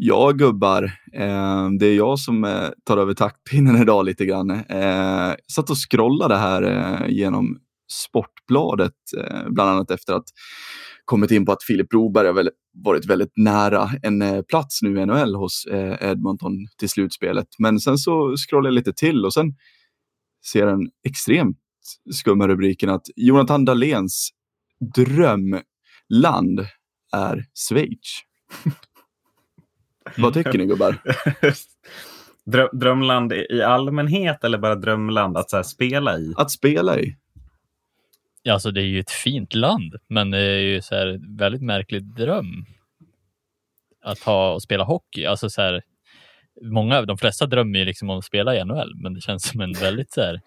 Ja gubbar, det är jag som tar över taktpinnen idag lite grann. Satt och scrollade här genom Sportbladet, bland annat efter att kommit in på att Philip Broberg har varit väldigt nära en plats nu i NHL hos Edmonton till slutspelet. Men sen så scrollade jag lite till och sen ser en extremt skumma rubriken att Jonathan Dahléns drömland är Schweiz. Vad tycker ni gubbar? Drömland i allmänhet eller bara drömland att så här spela i? Att spela i. Ja, alltså det är ju ett fint land, men det är ju så här väldigt märklig dröm att ha och spela hockey. Alltså så här, de flesta drömmer ju liksom om att spela i NHL, men det känns som en väldigt så här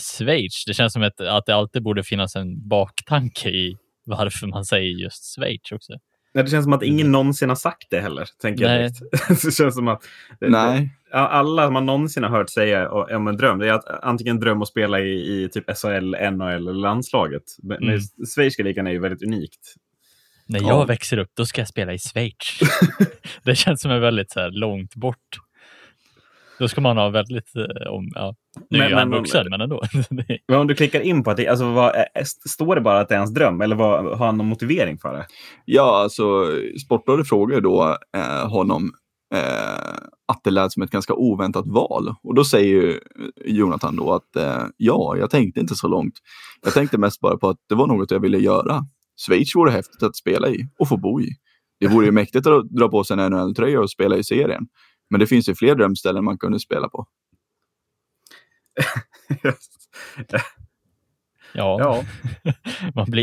Schweiz. Det känns som att det alltid borde finnas en baktanke i varför man säger just Schweiz också. Nej, det känns som att ingen någonsin har sagt det heller, tänker jag direkt. Det känns som att nej. Alla man någonsin har hört säga om en dröm, det är att antingen dröm att spela i typ SHL, NHL eller landslaget. Men svenska ligan är ju väldigt unikt. När jag växer upp, då ska jag spela i Schweiz. Det känns som en väldigt så här, långt bort. Då ska man ha väldigt... nu är jag vuxen, men ändå. Men om du klickar in på att det... Alltså, står det bara att det är ens dröm? Eller har han någon motivering för det? Ja, alltså... Sportbladet frågar då honom att det lät som ett ganska oväntat val. Och då säger ju Jonathan då att... jag tänkte inte så långt. Jag tänkte mest bara på att det var något jag ville göra. Schweiz vore häftigt att spela i och få bo i. Det vore ju mäktigt att dra på sig en NHL-tröja och spela i serien. Men det finns ju fler drömställen man kunde spela på. Ja.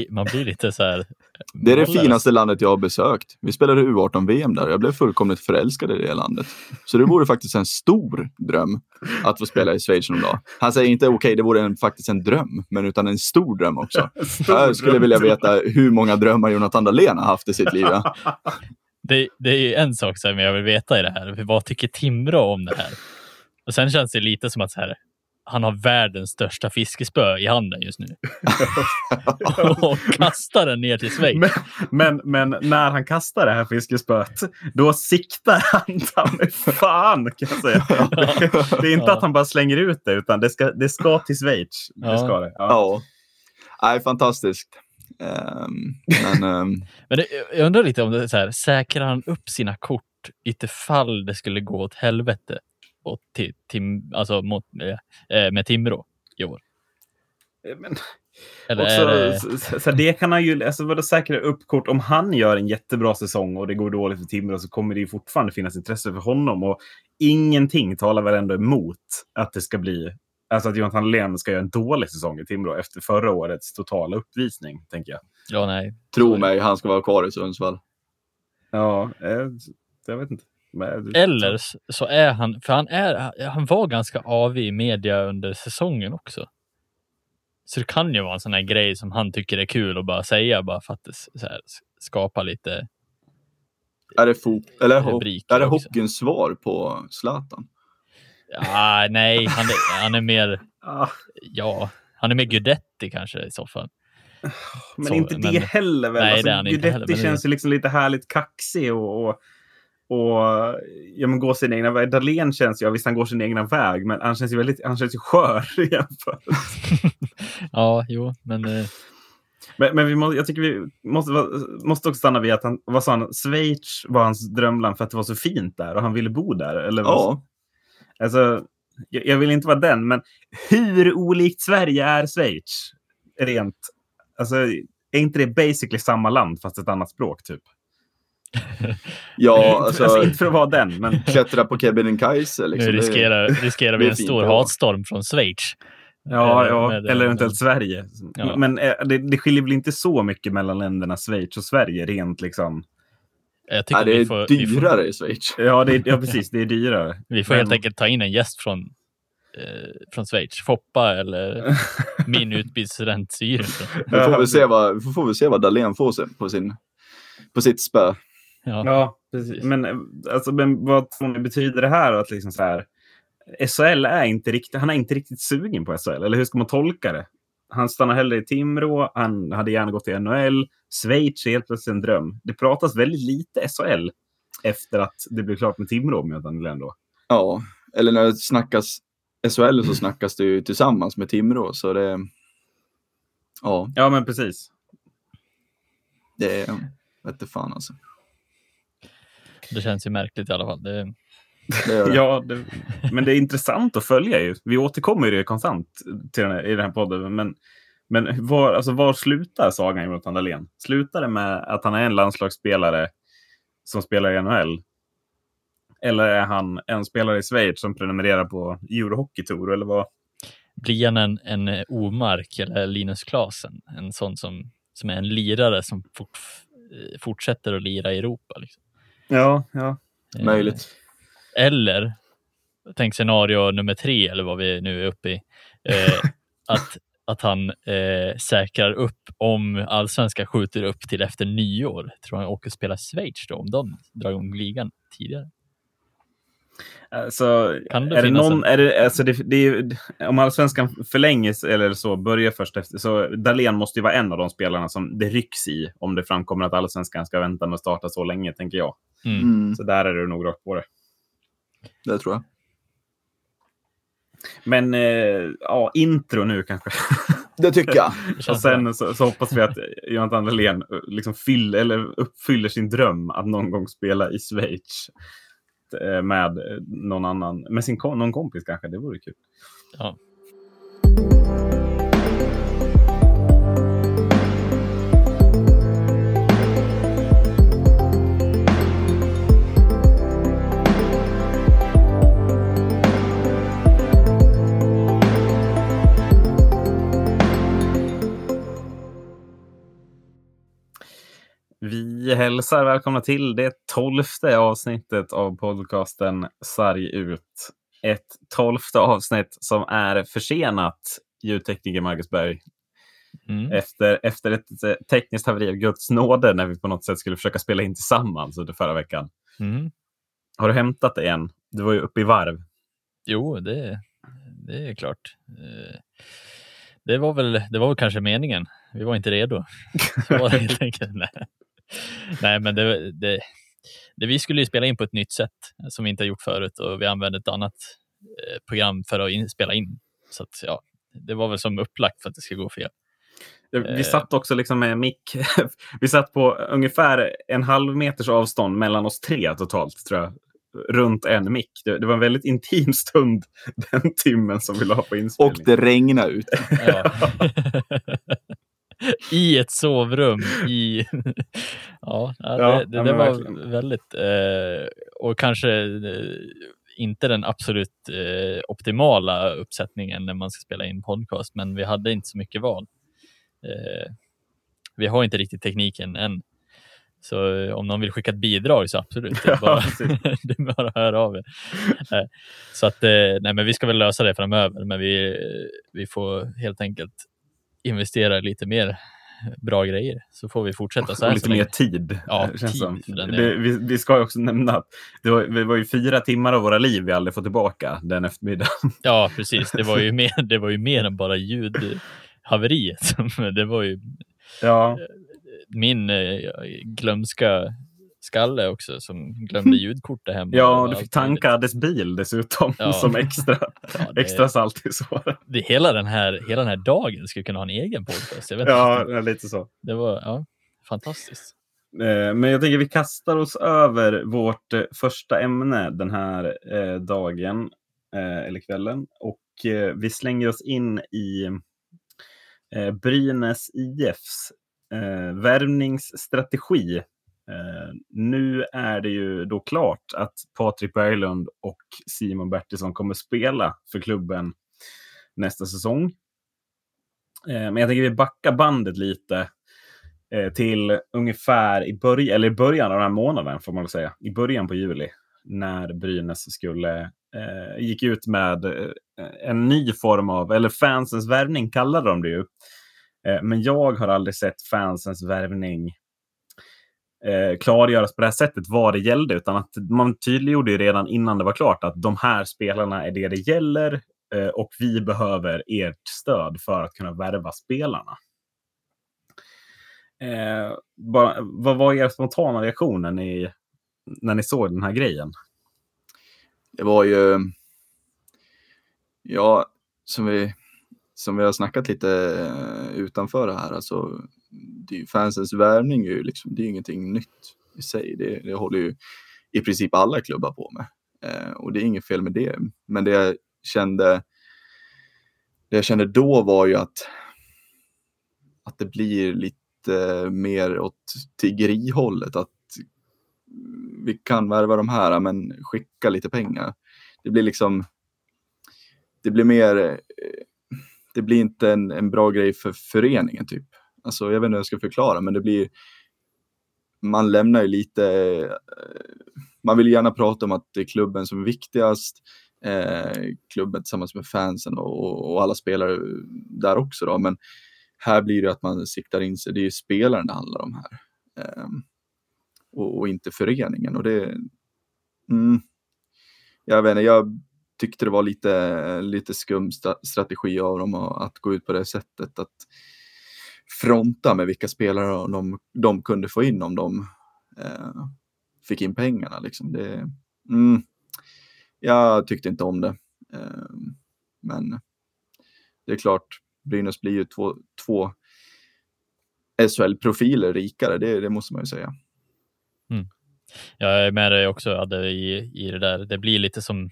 Man blir lite så här... Det är det finaste landet jag har besökt. Vi spelade U18-VM där. Jag blev fullkomligt förälskad i det landet. Så det vore faktiskt en stor dröm att få spela i Schweiz någon dag. Han säger inte okej, det vore faktiskt en dröm, men utan en stor dröm också. Jag skulle vilja veta hur många drömmar Jonathan Dahlén har haft i sitt liv. Ja. Det är ju en sak som jag vill veta i det här. Vad tycker Timrå om det här? Och sen känns det lite som att så här, han har världens största fiskespö i handen just nu. Och kastar den ner till Schweiz. Men när han kastar det här fiskespöet, då siktar han fan kan jag säga. Det är inte att han bara slänger ut det, utan det ska till Schweiz. Det ska det. Ja. Nej, fantastiskt. Men jag undrar lite om det så här, säkrar han upp sina kort ifall det skulle gå åt helvete och med Timrå i år. Men så det kan han ju alltså, säkra upp kort om han gör en jättebra säsong och det går dåligt för Timrå, så kommer det ju fortfarande finnas intresse för honom, och ingenting talar väl ändå emot att det ska bli, alltså att Jonathan Dahlén ska göra en dålig säsong i Timrå efter förra årets totala uppvisning, tänker jag. Ja, nej. Tro mig, han ska vara kvar i Sundsvall. Ja, jag vet inte. Eller så är han, för han var ganska avig i media under säsongen också. Så det kan ju vara en sån här grej som han tycker är kul att bara säga, bara för att det, så här, skapa lite... Är det hockeyns svar på Zlatan? Ja, nej, han är mer han är mer Gudetti kanske i så fall. Men så, inte det men, heller väl. Nej, alltså, det är Gudetti heller, men känns ju liksom lite härligt kaxig och ja, men går sin egna väg. Dahlén känns ju, visst han går sin egna väg, men han känns ju väldigt, han känns ju skör i jämförelse. Ja, jo, men jag tycker vi måste också stanna vid att han, vad sa han, Schweiz var hans drömland för att det var så fint där och han ville bo där, eller vad? Ja. Alltså, jag vill inte vara den, men hur olikt Sverige är Schweiz? Rent, alltså, är inte det basically samma land fast ett annat språk typ? Ja, alltså inte för att vara den, men klättra på Kebnekaise liksom. Nu riskerar vi en stor hatstorm från Schweiz. Ja, eller eventuellt Sverige. Ja. Men det skiljer väl inte så mycket mellan länderna Schweiz och Sverige rent liksom. Ja, det är dyrare i Schweiz. Ja, precis, det är dyrare. Vi får helt enkelt ta in en gäst från Schweiz. Foppa eller min utbytesstudent styrelse. Vi får se vad Dahlén får sig på sitt spö. Ja, precis. Men vad betyder det här att liksom så här, SHL är inte riktigt, han är inte riktigt sugen på SHL, eller hur ska man tolka det? Han stannar hellre i Timrå, han hade gärna gått till NHL, Schweiz är helt plötsligt en dröm. Det pratas väldigt lite SHL efter att det blev klart med Timrå om Jonathan Dahlén då. Ja, eller när det snackas SHL så snackas det ju tillsammans med Timrå, så det... Ja. Ja, men precis. Det är... Vette fan alltså. Det känns ju märkligt i alla fall. Det. Ja, men det är intressant att följa ju. Vi återkommer ju konstant till den här podden, men var slutar sagan i Jonathan Dahlén? Slutar det med att han är en landslagsspelare som spelar i NHL? Eller är han en spelare i Schweiz som prenumererar på Eurohockey-tour? Eller vad? Blir han en Omark eller Linus Klasen? En sån som är en lirare som fortsätter att lira i Europa. Liksom. Ja. Möjligt. Eller, tänk scenario nummer 3, eller vad vi nu är uppe i. Att han säkrar upp om Allsvenskan skjuter upp till efter nyår. Tror han åker och spelar Schweiz då, om de drar igång ligan tidigare. Alltså, kan det är det någon, är det, alltså det är, om Allsvenskan förlängs eller så börjar först efter, så Dahlén måste ju vara en av de spelarna som det rycks i om det framkommer att Allsvenskan ska vänta med att starta så länge, tänker jag. Mm. Så där är det nog rakt på det. Det tror jag. Men intro nu kanske. Det tycker jag. Och sen så hoppas vi att Jonathan Dahlén liksom uppfyller sin dröm att någon gång spela i Schweiz med någon annan, med sin någon kompis kanske, det vore kul. Ja. Vi hälsar välkomna till det 12:e avsnittet av podcasten Särger ut. Ett 12:e avsnitt som är försenat, ljudtekniker Magnusberg. Mm. Efter ett tekniskt haveri av Guds nåde när vi på något sätt skulle försöka spela in tillsammans under förra veckan. Mm. Har du hämtat det igen? Du var ju uppe i varv. Jo, det är klart. Det var väl kanske meningen. Vi var inte redo. Så var det helt enkelt. Nej, men vi skulle ju spela in på ett nytt sätt som vi inte har gjort förut, och vi använde ett annat program för att spela in. Så att, ja, det var väl som upplagt för att det ska gå fel. Vi satt också liksom med mick. Vi satt på ungefär 1,5 meters avstånd mellan oss tre totalt, tror jag. Runt en mick. Det var en väldigt intim stund den timmen som vi la på inspelning. Och det regnade ut. Ja. I ett sovrum i det var verkligen. Väldigt och kanske inte den absolut optimala uppsättningen när man ska spela in podcast, men vi hade inte så mycket val. Vi har inte riktigt tekniken än, så om någon vill skicka ett bidrag så absolut, det är bara hör av er. Så att nej, men vi ska väl lösa det framöver, men vi får helt enkelt investera lite mer bra grejer, så får vi fortsätta så här. Och lite mer tid. Ja, vi ska ju också nämna att det var ju 4 timmar av våra liv vi aldrig får tillbaka den eftermiddagen. Ja, precis. Det var ju mer än bara ljudhaveriet. Det var ju min glömska skalle också som glömde ljudkortet hemma. Ja, du fick tanka dess bil dessutom som extra salt i såret. Hela den här dagen skulle kunna ha en egen podcast. Jag vet inte. Lite så. Det var fantastiskt. Men jag tänker vi kastar oss över vårt första ämne den här dagen eller kvällen, och vi slänger oss in i Brynäs IFs värvningsstrategi. Nu är det ju då klart att Patrik Berglund och Simon Bertilsson kommer spela för klubben nästa säsong. Men jag tänker vi backar bandet lite till ungefär i början av den här månaden, får man väl säga. I början på juli, när Brynäs gick ut med en ny form av, eller fansens värvning kallade de det ju. Men jag har aldrig sett fansens värvning klargöras på det här sättet vad det gällde, utan att man tydliggjorde ju redan innan det var klart att de här spelarna är det gäller, och vi behöver ert stöd för att kunna värva spelarna. Vad var er spontana reaktion när ni när ni såg den här grejen? Det var ju, ja, som vi har snackat lite utanför det här, alltså det, fansens värvning är ju liksom, det är ju ingenting nytt i sig, det håller ju i princip alla klubbar på med, och det är inget fel med det, men det jag kände då var ju att det blir lite mer åt tiggerihållet, att vi kan värva de här men skicka lite pengar. Det blir liksom, det blir mer, det blir inte en bra grej för föreningen typ. Alltså jag vet inte hur jag ska förklara, men det blir, man lämnar ju lite, man vill gärna prata om att det är klubben som är viktigast, klubben tillsammans med fansen och alla spelare där också då, men här blir det att man siktar in sig, det är ju spelaren det handlar om här, och inte föreningen, och det, jag vet inte, jag tyckte det var lite skum strategi av dem att gå ut på det sättet, att fronta med vilka spelare de kunde få in om de fick in pengarna liksom. Det, jag tyckte inte om det, men det är klart, Brynäs blir ju två SHL-profiler rikare, det måste man ju säga. Jag är med dig också, Adde, i det där. Det blir lite som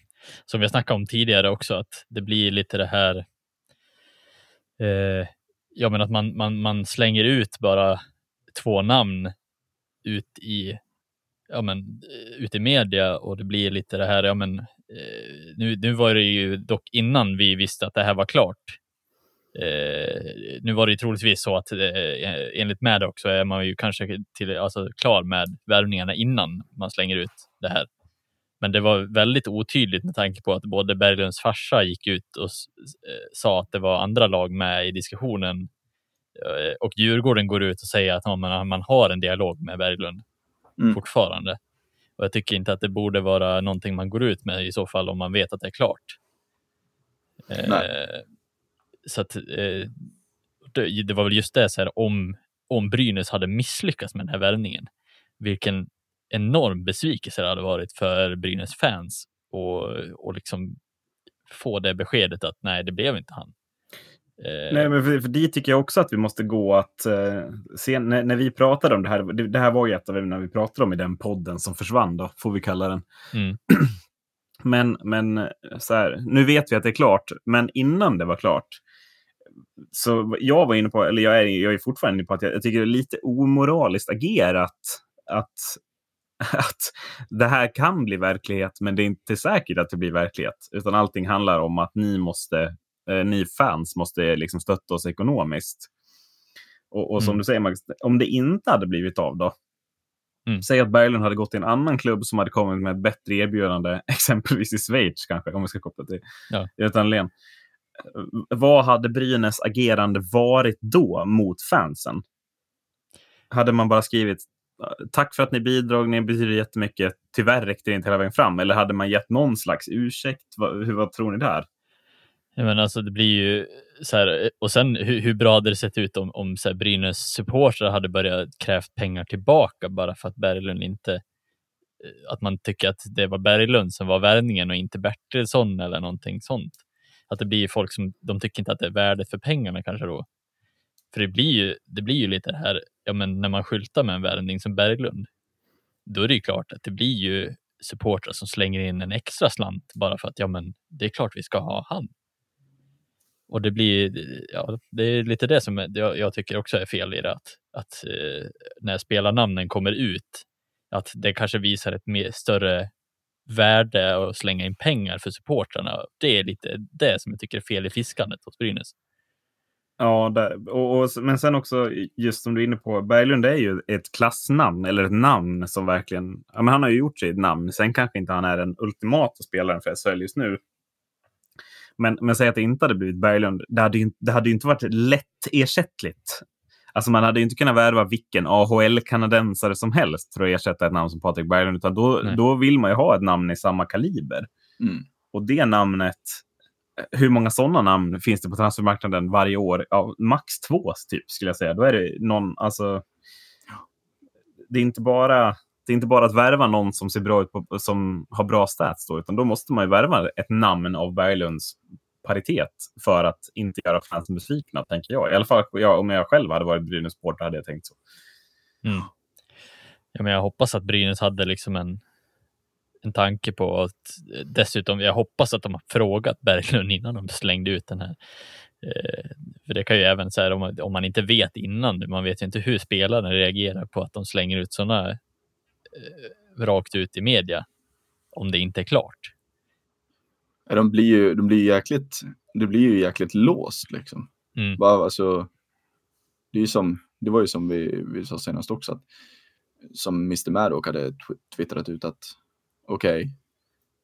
vi snackade om tidigare också, att det blir lite det här, jag menar att man slänger ut bara två namn ut i, ja men, ut i media, och det blir lite det här, ja men, nu var det ju dock innan vi visste att det här var klart. Nu var det ju troligtvis så att enligt med också är man ju kanske klar med värvningarna innan man slänger ut det här. Men det var väldigt otydligt med tanke på att både Berglunds farsa gick ut och sa att det var andra lag med i diskussionen, och Djurgården går ut och säger att man har en dialog med Berglund fortfarande. Och jag tycker inte att det borde vara någonting man går ut med i så fall, om man vet att det är klart. Så att, det var väl just det så här, om Brynäs hade misslyckats med den här värvningen, vilken enorm besvikelse det hade varit för Brynäs fans och liksom få det beskedet att nej, det blev inte han. Nej, men för det tycker jag också att vi måste gå, att se, när vi pratade om det här, det här var ju ett av när vi pratade om i den podden som försvann då, får vi kalla den. Men så här, nu vet vi att det är klart, men innan det var klart, så jag var inne på, eller jag är fortfarande inne på, att jag tycker det är lite omoraliskt agerat att det här kan bli verklighet, men det är inte säkert att det blir verklighet, utan allting handlar om att ni fans måste liksom stötta oss ekonomiskt. Och som du säger, Max, om det inte hade blivit av då, säg att Berglund hade gått till en annan klubb som hade kommit med ett bättre erbjudande, exempelvis i Schweiz kanske, om vi ska koppla till Jonathan Dahlén. Vad hade Brynäs agerande varit då mot fansen? Hade man bara skrivit tack för att ni bidrog, ni betyder jättemycket, tyvärr räckte det inte hela vägen fram, eller hade man gett någon slags ursäkt? Vad tror ni där? Jag menar, alltså det blir ju så här, och sen hur bra hade det sett ut om så här, Brynäs supportrar hade börjat krävt pengar tillbaka bara för att Berglund inte, att man tycker att det var Berglund som var värvningen och inte Bertilsson eller någonting sånt. Att det blir folk som, de tycker inte att det är värdet för pengarna kanske då. För det blir ju lite det här, ja men när man skyltar med en värvning som Berglund, då är det ju klart att det blir ju supportrar som slänger in en extra slant bara för att ja men det är klart vi ska ha han. Och det blir, ja, det är lite det som jag tycker också är fel i det, att när spelarnamnen kommer ut, att det kanske visar ett mer, större värde och slänga in pengar för supportrarna. Det är lite det som jag tycker är fel i fiskandet hos Brynäs. Ja, där, men sen också, just som du är inne på, Berglund är ju ett klassnamn, eller ett namn som verkligen, ja men han har ju gjort sig ett namn, sen kanske inte han är den ultimata spelaren för SHL just nu. Men säg att det inte hade blivit Berglund, det hade ju inte varit lätt ersättligt. Alltså man hade ju inte kunnat värva vilken AHL-kanadensare som helst för att ersätta ett namn som Patrik Berglund, utan då vill man ju ha ett namn i samma kaliber. Och det namnet, hur många sådana namn finns det på transfermarknaden varje år? Ja, max 2 typ skulle jag säga. Då är det någon, alltså det är inte bara det är inte bara att värva någon som ser bra ut på, som har bra stats då, utan då måste man ju värva ett namn av Berglunds paritet för att inte göra fansen besvikna, tänker jag. I alla fall om jag själv hade varit Brynäs-supporter hade jag tänkt så. Mm. Ja, men jag hoppas att Brynäs hade liksom en tanke på att, dessutom, jag hoppas att de har frågat Berglund innan de slängde ut den här. För det kan ju även så här, om man inte vet innan, man vet ju inte hur spelarna reagerar på att de slänger ut sådana rakt ut i media om det inte är klart. Det blir ju jäkligt låst liksom. Mm. Alltså, det var ju som vi sa senast också, att som Mr. Maddock hade twittrat ut att okej,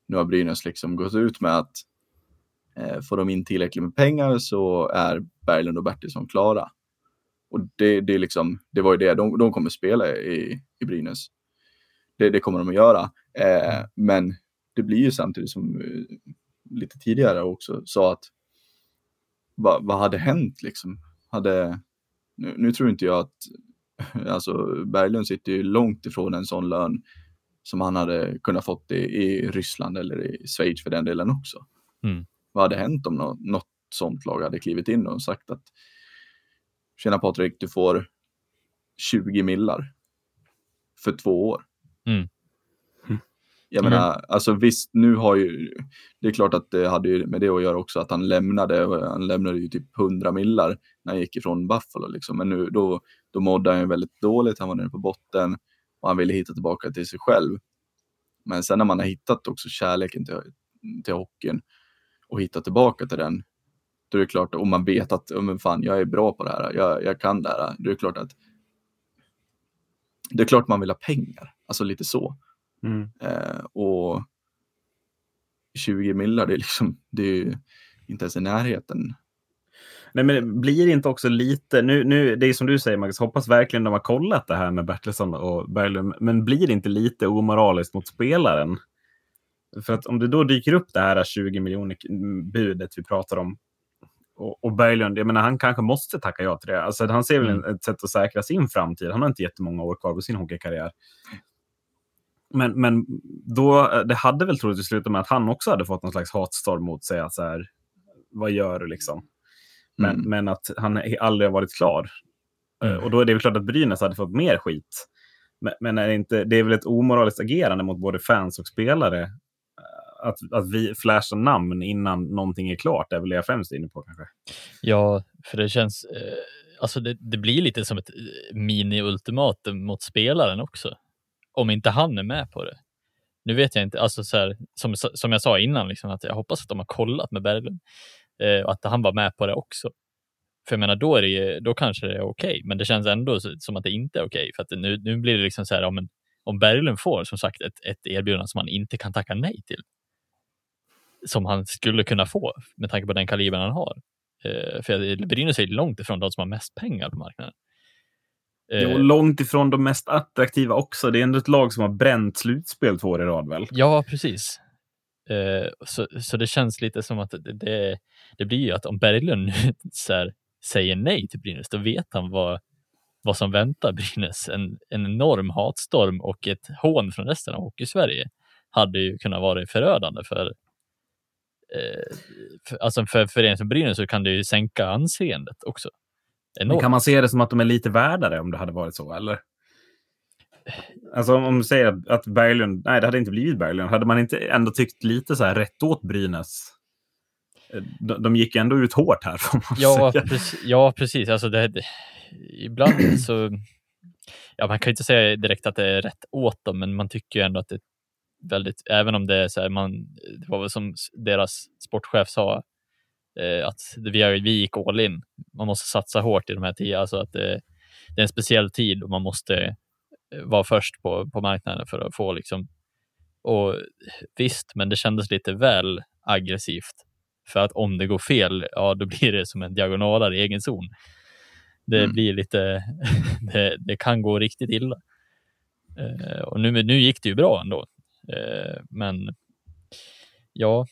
nu har Brynäs liksom gått ut med att får de in tillräckligt med pengar så är Berglund och Bertilsson klara. Och det är liksom, det var ju det, de kommer spela i Brynäs. Det kommer de att göra. Men det blir ju samtidigt som lite tidigare också sa att vad hade hänt liksom? Nu tror inte jag att, alltså Berglund sitter ju långt ifrån en sån lön som han hade kunnat fått i Ryssland eller i Schweiz för den delen också. Mm. Vad hade hänt om något sånt lag hade klivit in och sagt att tjena Patrik, du får 20 millar för 2 år. Mm. Jag menar, alltså visst, nu har ju, det är klart att det hade ju med det att göra också att han lämnade ju typ 100 millar när han gick ifrån Buffalo liksom. Men nu, då mådde han ju väldigt dåligt, han var nere på botten och han ville hitta tillbaka till sig själv. Men sen när man har hittat också kärleken till hockeyn och hitta tillbaka till den, då är det klart, om man vet att men fan, jag är bra på det här, jag kan det här, då är det klart att man vill ha pengar, alltså lite så. Mm. Och 20 millar, det är liksom, det är ju inte ens i närheten. Nej, men det blir inte också lite nu det är som du säger, Magnus, hoppas verkligen de har kollat det här med Bertilsson och Berglund, men blir det inte lite omoraliskt mot spelaren? För att om det då dyker upp det här 20 miljoner budet vi pratar om och Berglund, jag menar, han kanske måste tacka ja till det. Alltså, han ser väl ett sätt att säkra sin framtid. Han har inte jättemånga år kvar på sin hockeykarriär. Men då, det hade väl troligtvis slutat med att han också hade fått någon slags hatstorm mot sig. Att så här, vad gör du liksom? Men att han aldrig har varit klar. Och då är det väl klart att Brynäs hade fått mer skit. Men är det är väl ett omoraliskt agerande mot både fans och spelare att vi flashar namn innan någonting är klart, det är väl det jag främst är inne på kanske. Ja, för det känns alltså det blir lite som ett mini-ultimatum mot spelaren också. Om inte han är med på det. Nu vet jag inte, alltså så här, som jag sa innan liksom, att jag hoppas att de har kollat med Berglund och att han var med på det också. För jag menar, då kanske det är okej, men det känns ändå som att det inte är okej, för att nu blir det liksom så här, om Berglund får som sagt ett erbjudande som han inte kan tacka nej till, som han skulle kunna få med tanke på den kalibern han har. För Brynäs är långt ifrån de som har mest pengar på marknaden. Jo, långt ifrån de mest attraktiva också. Det är ändå ett lag som har bränt slutspel 2 år i rad väl? Ja, precis. Så det känns lite som att det blir ju att om Berglund så här, säger nej till Brynäs, då vet han vad som väntar Brynäs. En enorm hatstorm och ett hån från resten av hockey-Sverige hade ju kunnat vara förödande för föreningen som Brynäs, så kan det ju sänka anseendet också. Men kan man se det som att de är lite värdare om det hade varit så, eller? Alltså om du säger att Berglund, nej, det hade inte blivit Berglund, hade man inte ändå tyckt lite så här rätt åt Brynäs? De gick ändå ut hårt här, får man säga. Ja, precis. Alltså det, ibland så, ja, man kan ju inte säga direkt att det är rätt åt dem, men man tycker ju ändå att det väldigt, även om det är så här, det var väl som deras sportchef sa, att vi gick all in. Man måste satsa hårt i de här tiderna, alltså att det är en speciell tid och man måste vara först på marknaden för att få liksom. Och visst, men det kändes lite väl aggressivt, för att om det går fel, ja, då blir det som en diagonalare i egen zon. Det blir lite det kan gå riktigt illa. Och nu gick det ju bra ändå. Men ja,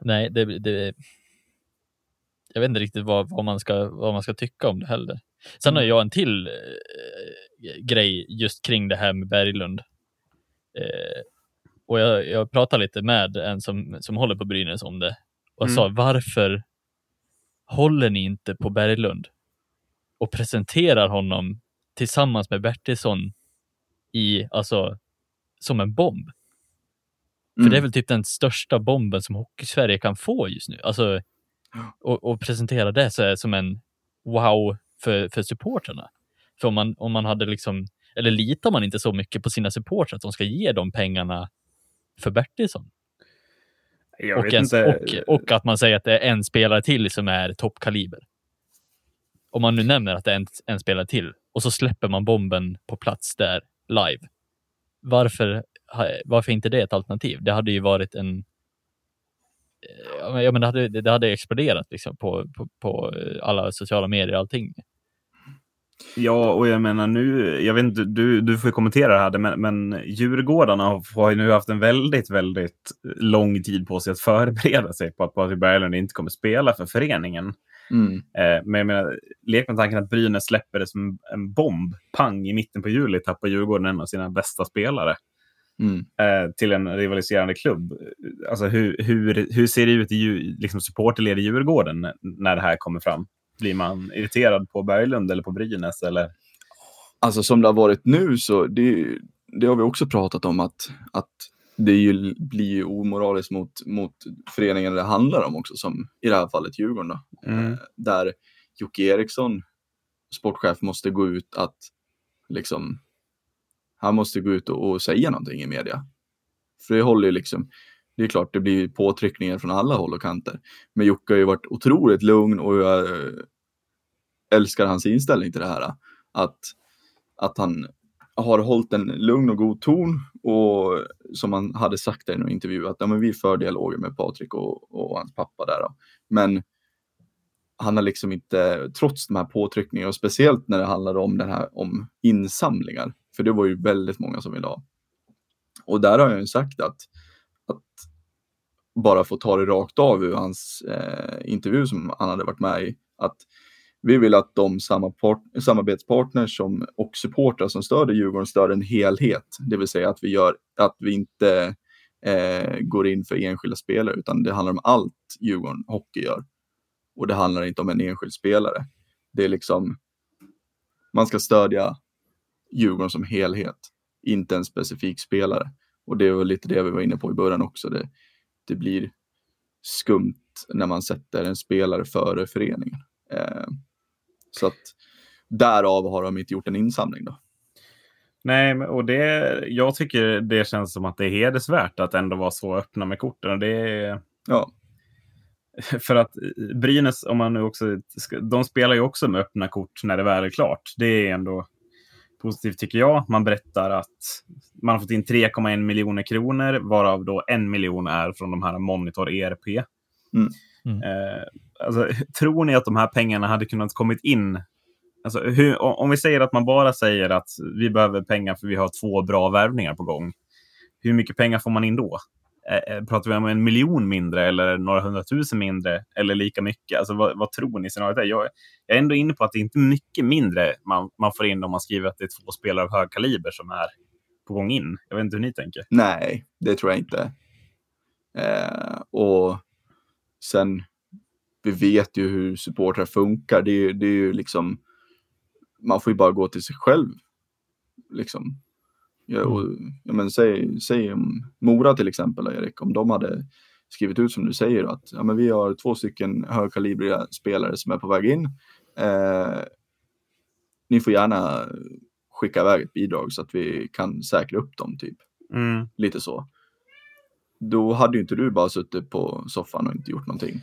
nej, det jag vet inte riktigt vad man ska tycka om det heller. Sen har jag en till grej just kring det här med Berglund, Och jag pratade lite med en som håller på Brynäs om det. Och sa, varför håller ni inte på Berglund och presenterar honom tillsammans med Bertilsson alltså som en bomb? För det är väl typ den största bomben som Hockey-Sverige kan få just nu. Alltså, och presentera det så som en wow för supporterna. För om man hade liksom, eller litar man inte så mycket på sina supportrar att de ska ge de pengarna för Bertilsson? Och att man säger att det är en spelare till som är toppkaliber. Om man nu nämner att det är en spelare till och så släpper man bomben på plats där live. Varför inte det ett alternativ? Det hade ju varit men det hade exploderat liksom på alla sociala medier och allting. Ja, och jag menar nu, jag vet inte, du får ju kommentera det här, men Djurgårdarna har ju nu haft en väldigt, väldigt lång tid på sig att förbereda sig på att Patrik Berglund inte kommer spela för föreningen. Men jag menar, lek med tanken att Brynäs släpper det som en bomb, pang, i mitten på juli tappar Djurgården en av sina bästa spelare till en rivaliserande klubb. Alltså hur ser det ut i liksom supporterled i Djurgården när det här kommer fram? Blir man irriterad på Berglund eller på Brynäs? Eller? Alltså som det har varit nu så det har vi också pratat om att det ju blir omoraliskt mot föreningen det handlar om också, som i det här fallet Djurgården då. Där Jocke Eriksson, sportchef, måste gå ut att liksom, han måste gå ut och säga någonting i media. För det håller ju liksom, det är klart det blir påtryckningar från alla håll och kanter. Men Jocke har ju varit otroligt lugn och jag älskar hans inställning till det här. Att han har hållit en lugn och god ton, och som han hade sagt där i någon intervju att ja, men vi för dialoger med Patrik och hans pappa där då. Men han har liksom inte, trots de här påtryckningarna, och speciellt när det handlade om den här om insamlingar, för det var ju väldigt många som idag. Och där har jag ju sagt att bara få ta det rakt av ur hans intervju som han hade varit med i, att vi vill att de samarbetspartners som, och supportrar som stöder Djurgården stöder en helhet. Det vill säga att vi inte går in för enskilda spelare, utan det handlar om allt Djurgården hockey gör. Och det handlar inte om en enskild spelare. Det är liksom, man ska stödja Djurgården som helhet, inte en specifik spelare. Och det var lite det vi var inne på i början också. Det blir skumt när man sätter en spelare före föreningen. Så att därav har de inte gjort en insamling då. Nej, och jag tycker det känns som att det är hedersvärt att ändå vara så öppna med korten. Och ja. För att Brynäs, om man nu också, de spelar ju också med öppna kort när det väl är klart. Det är ändå positivt tycker jag. Man berättar att man har fått in 3,1 miljoner kronor, varav då 1 miljon är från de här Monitor ERP. Alltså, tror ni att de här pengarna hade kunnat kommit in? Alltså, om vi säger att man bara säger att vi behöver pengar för vi har 2 bra värvningar på gång. Hur mycket pengar får man in då? Pratar vi om 1 miljon mindre eller några 100 000 mindre eller lika mycket? Alltså, vad tror ni scenariot är? Jag är ändå inne på att det är inte mycket mindre man får in om man skriver att det är 2 spelare av hög kaliber som är på gång in. Jag vet inte hur ni tänker. Nej, det tror jag inte. Och sen, vi vet ju hur supportrar funkar. Det är ju liksom, man får ju bara gå till sig själv liksom. Ja, men säg om Mora till exempel, Erik, om de hade skrivit ut som du säger att ja, men vi har 2 stycken högkalibriga spelare som är på väg in. Ni får gärna skicka iväg ett bidrag så att vi kan säkra upp dem typ. Lite så. Då hade ju inte du bara suttit på soffan och inte gjort någonting.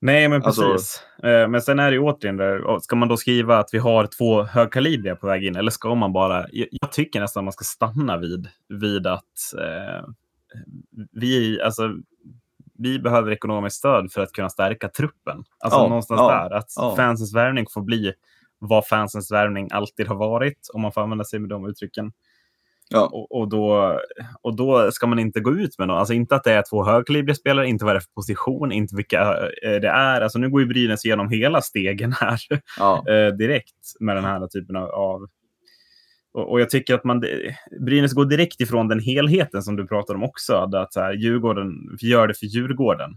Nej, men precis. Alltså, men sen är det ju återigen där, ska man då skriva att vi har 2 högkalibriga på väg in, eller ska man bara, jag tycker nästan att man ska stanna vid att vi behöver ekonomiskt stöd för att kunna stärka truppen. Alltså fansens värvning får bli vad fansens värvning alltid har varit, om man får använda sig med de uttrycken. Ja. Och då ska man inte gå ut med någon. Alltså inte att det är 2 högkalibriga spelare, inte vad det är för position, inte vilka det är. Alltså nu går ju Brynäs igenom hela stegen här direkt med den här typen av Och jag tycker att Brynäs går direkt ifrån den helheten som du pratar om också, där att så här, Djurgården gör det för Djurgården.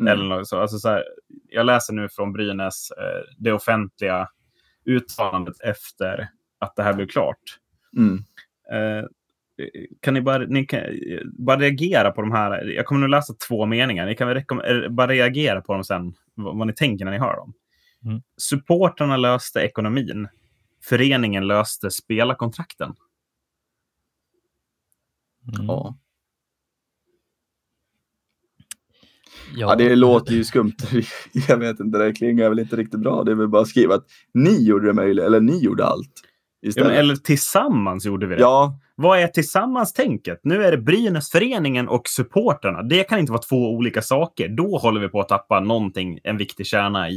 Mm. Eller något så. Alltså så här, jag läser nu från Brynäs det offentliga uttalandet efter att det här blev klart. Mm. Kan ni bara reagera på de här? Jag kommer nu läsa 2 meningar. Ni kan väl bara reagera på dem sen, vad ni tänker när ni hör dem. Mm. Supporterna löste ekonomin. Föreningen löste spelarkontrakten. Mm. Ja, det låter ju skumt. Jag vet inte, det klingar väl inte riktigt bra. Det är väl bara att skriva att ni gjorde det möjligt, eller ni gjorde allt. Ja, men, eller tillsammans gjorde vi det. Ja. Vad är tillsammans tänket? Nu är det Brynäsföreningen och supporterna. Det kan inte vara 2 olika saker. Då håller vi på att tappa någonting, en viktig kärna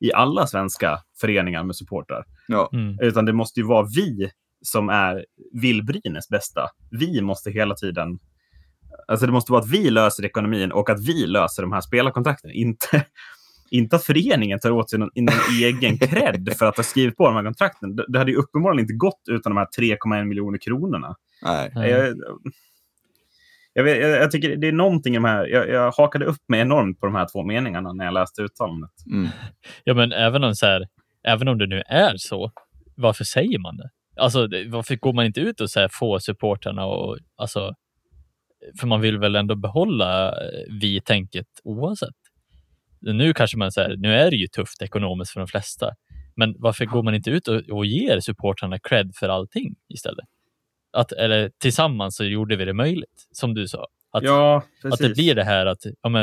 i alla svenska föreningar med supportrar. Ja. Mm. Utan det måste ju vara vi som vill Brynäs bästa. Vi måste hela tiden... Alltså det måste vara att vi löser ekonomin och att vi löser de här spelarkontrakten. Inte att föreningen tar åt sig någon egen cred för att ha skrivit på de här kontrakten. Det hade ju uppenbarligen inte gått utan de här 3,1 miljoner kronorna. Nej. Jag tycker det är någonting i de här... Jag hakade upp mig enormt på de här 2 meningarna när jag läste uttalandet. Mm. Ja, men även om det nu är så, varför säger man det? Alltså, varför går man inte ut och så här, få supporterna och... Alltså, för man vill väl ändå behålla vi-tänket oavsett. Nu kanske man säger, nu är det ju tufft ekonomiskt för de flesta. Men varför går man inte ut och ger supportrarna cred för allting istället? Eller tillsammans så gjorde vi det möjligt, som du sa. Att det blir det här att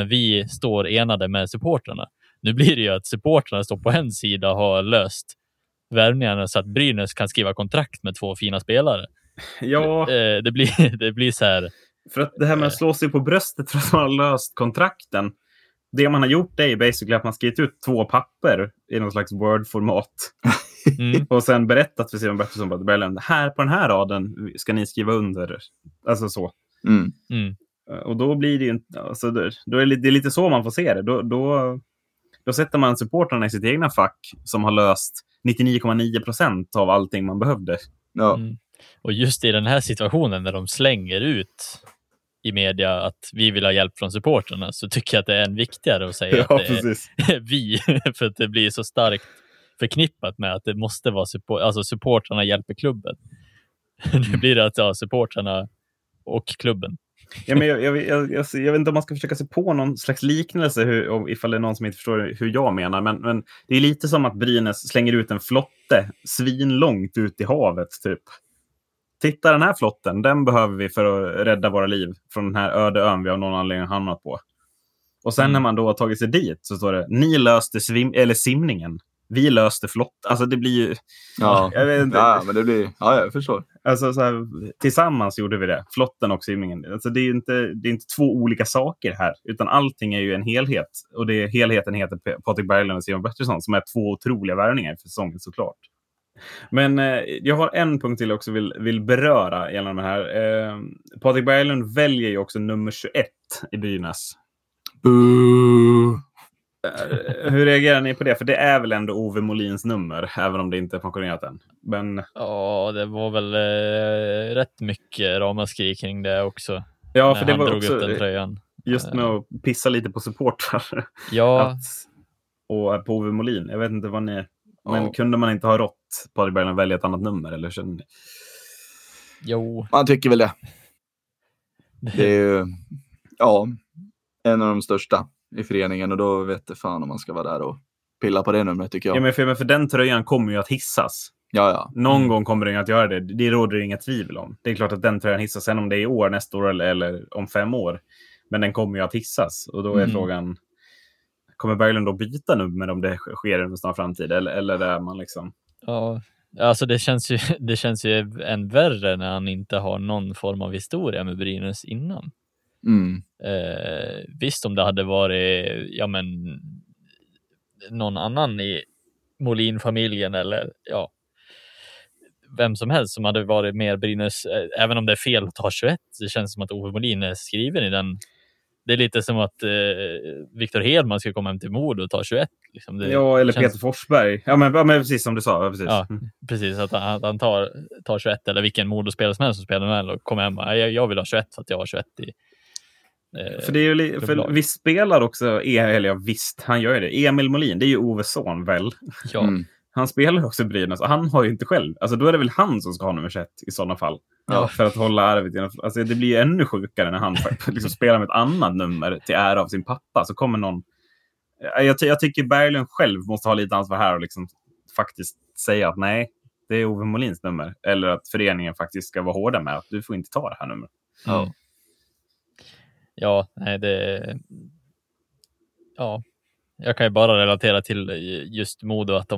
vi står enade med supportrarna. Nu blir det ju att supportrarna står på en sida och har löst värvningarna så att Brynäs kan skriva kontrakt med 2 fina spelare. Ja. Det blir så här... För att det här med att slå sig på bröstet för att man har löst kontrakten. Det man har gjort är basically att man skrivit ut 2 papper i någon slags Word-format. Mm. Och sen berättat för Simon Bertilsson att Berglund, här på den här raden ska ni skriva under. Alltså så. Mm. Mm. Och då blir det ju inte... Alltså, då är det lite så man får se det. Då sätter man supporterna i sitt egna fack som har löst 99,9% av allting man behövde. Ja. Mm. Och just i den här situationen när de slänger ut i media att vi vill ha hjälp från supporterna, så tycker jag att det är än viktigare att säga att det är vi, för att det blir så starkt förknippat med att det måste vara supporterna hjälper klubben. Nu blir det att supporterna och klubben. Ja, men jag vet inte om man ska försöka se på någon slags liknelse ifall det är någon som inte förstår hur jag menar, men det är lite som att Brynäs slänger ut en flotte svinlångt ut i havet typ. Titta, den här flotten, den behöver vi för att rädda våra liv från den här öde ön vi av någon anledning hamnat på. Och sen när man då har tagit sig dit så står det, ni löste simningen. Vi löste flott. Alltså det blir ju... Ja, jag vet inte. Ja, men det blir... Ja, jag förstår. Alltså så här, tillsammans gjorde vi det. Flotten och simningen. Alltså det är inte 2 olika saker här. Utan allting är ju en helhet. Och det är helheten heter Patrik Berglund och Simon Bertilsson som är 2 otroliga värvningar för säsongen såklart. Men jag har en punkt till jag också vill beröra genom det här. Patrik Berglund väljer ju också nummer 21 i Brynäs. Hur reagerar ni på det? För det är väl ändå Ove Molins nummer, även om det inte är pensionerat än. Men... Ja, det var väl rätt mycket ramaskri kring det också. Ja, för det var också den tröjan. Just med att pissa lite på supportrar. Ja. Och på Ove Molin. Jag vet inte vad ni... Men kunde man inte ha rått på att börja välja ett annat nummer? Eller känner ni? Jo. Man tycker väl det. Det är ju en av de största i föreningen. Och då vet det fan om man ska vara där och pilla på det numret tycker jag. Ja, men för den tröjan kommer ju att hissas. Ja. Någon gång kommer den att göra det. Det råder det inga tvivel om. Det är klart att den tröjan hissas sen om det är i år, nästa år eller om 5 år. Men den kommer ju att hissas. Och då är frågan... Kommer Berglund då byta nummer om det sker i en snar framtid? Eller är man liksom... Ja, alltså det känns ju än värre när han inte har någon form av historia med Brynäs innan. Mm. Visst, om det hade varit någon annan i Molin-familjen eller vem som helst som hade varit mer Brynäs, även om det är fel att ta 21, det känns som att Ove Molin är skriven i den Det är lite som att Viktor Hedman ska komma hem till Modo och ta 21. Liksom. Det ja, eller känns... Peter Forsberg. Ja, men precis som du sa. Ja, precis. Ja, precis att han tar 21 eller vilken Modo-spelare som helst som spelar med och kommer hem och jag vill ha 21 för att jag har 21 i för det är ju för vi spelar också eller jag visst, han gör ju det. Emil Molin, det är ju Oves son väl. Ja. Mm. Han spelar också Brynäs och han har ju inte själv. Alltså då är det väl han som ska ha nummer 21 i sådana fall. Ja. För att hålla arvet genom... Alltså det blir ju ännu sjukare när han liksom spelar med ett annat nummer till ära av sin pappa. Så kommer någon... Jag tycker Berglund själv måste ha lite ansvar här och liksom faktiskt säga att nej, det är Ove Molins nummer. Eller att föreningen faktiskt ska vara hårda med att du får inte ta det här numret. Mm. Oh. Ja, nej det... Ja... Jag kan ju bara relatera till just Modo att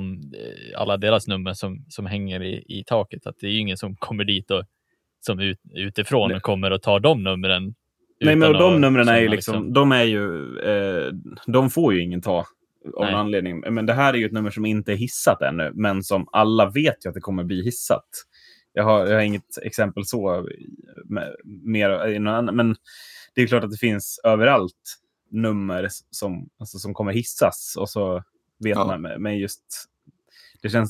alla deras nummer som hänger i taket. Att det är ju ingen som kommer dit och som utifrån och kommer och tar de numren. Nej, men de numren är ju liksom, de får ju ingen ta av en anledning. Men det här är ju ett nummer som inte är hissat ännu, men som alla vet ju att det kommer bli hissat. Jag har inget exempel så mer, men det är klart att det finns överallt nummer som kommer hissas och så vet man, men just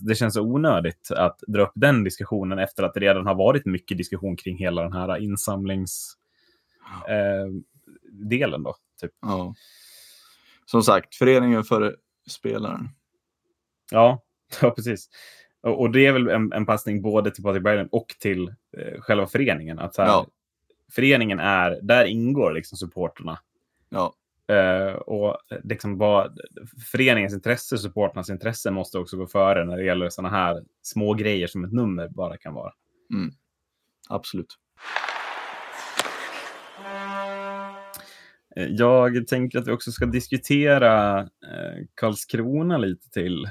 det känns så onödigt att dra upp den diskussionen efter att det redan har varit mycket diskussion kring hela den här insamlingsdelen då typ. Ja. Som sagt, föreningen för spelaren. Ja, precis. Och det är väl en passning både till Patrik Berglund och till själva föreningen att så här, föreningen är där ingår liksom supporterna. Ja. Och liksom föreningens intresse, supporternas intresse måste också gå före när det gäller såna här små grejer som ett nummer bara kan vara. Mm. Absolut. Jag tänker att vi också ska diskutera Karlskrona lite till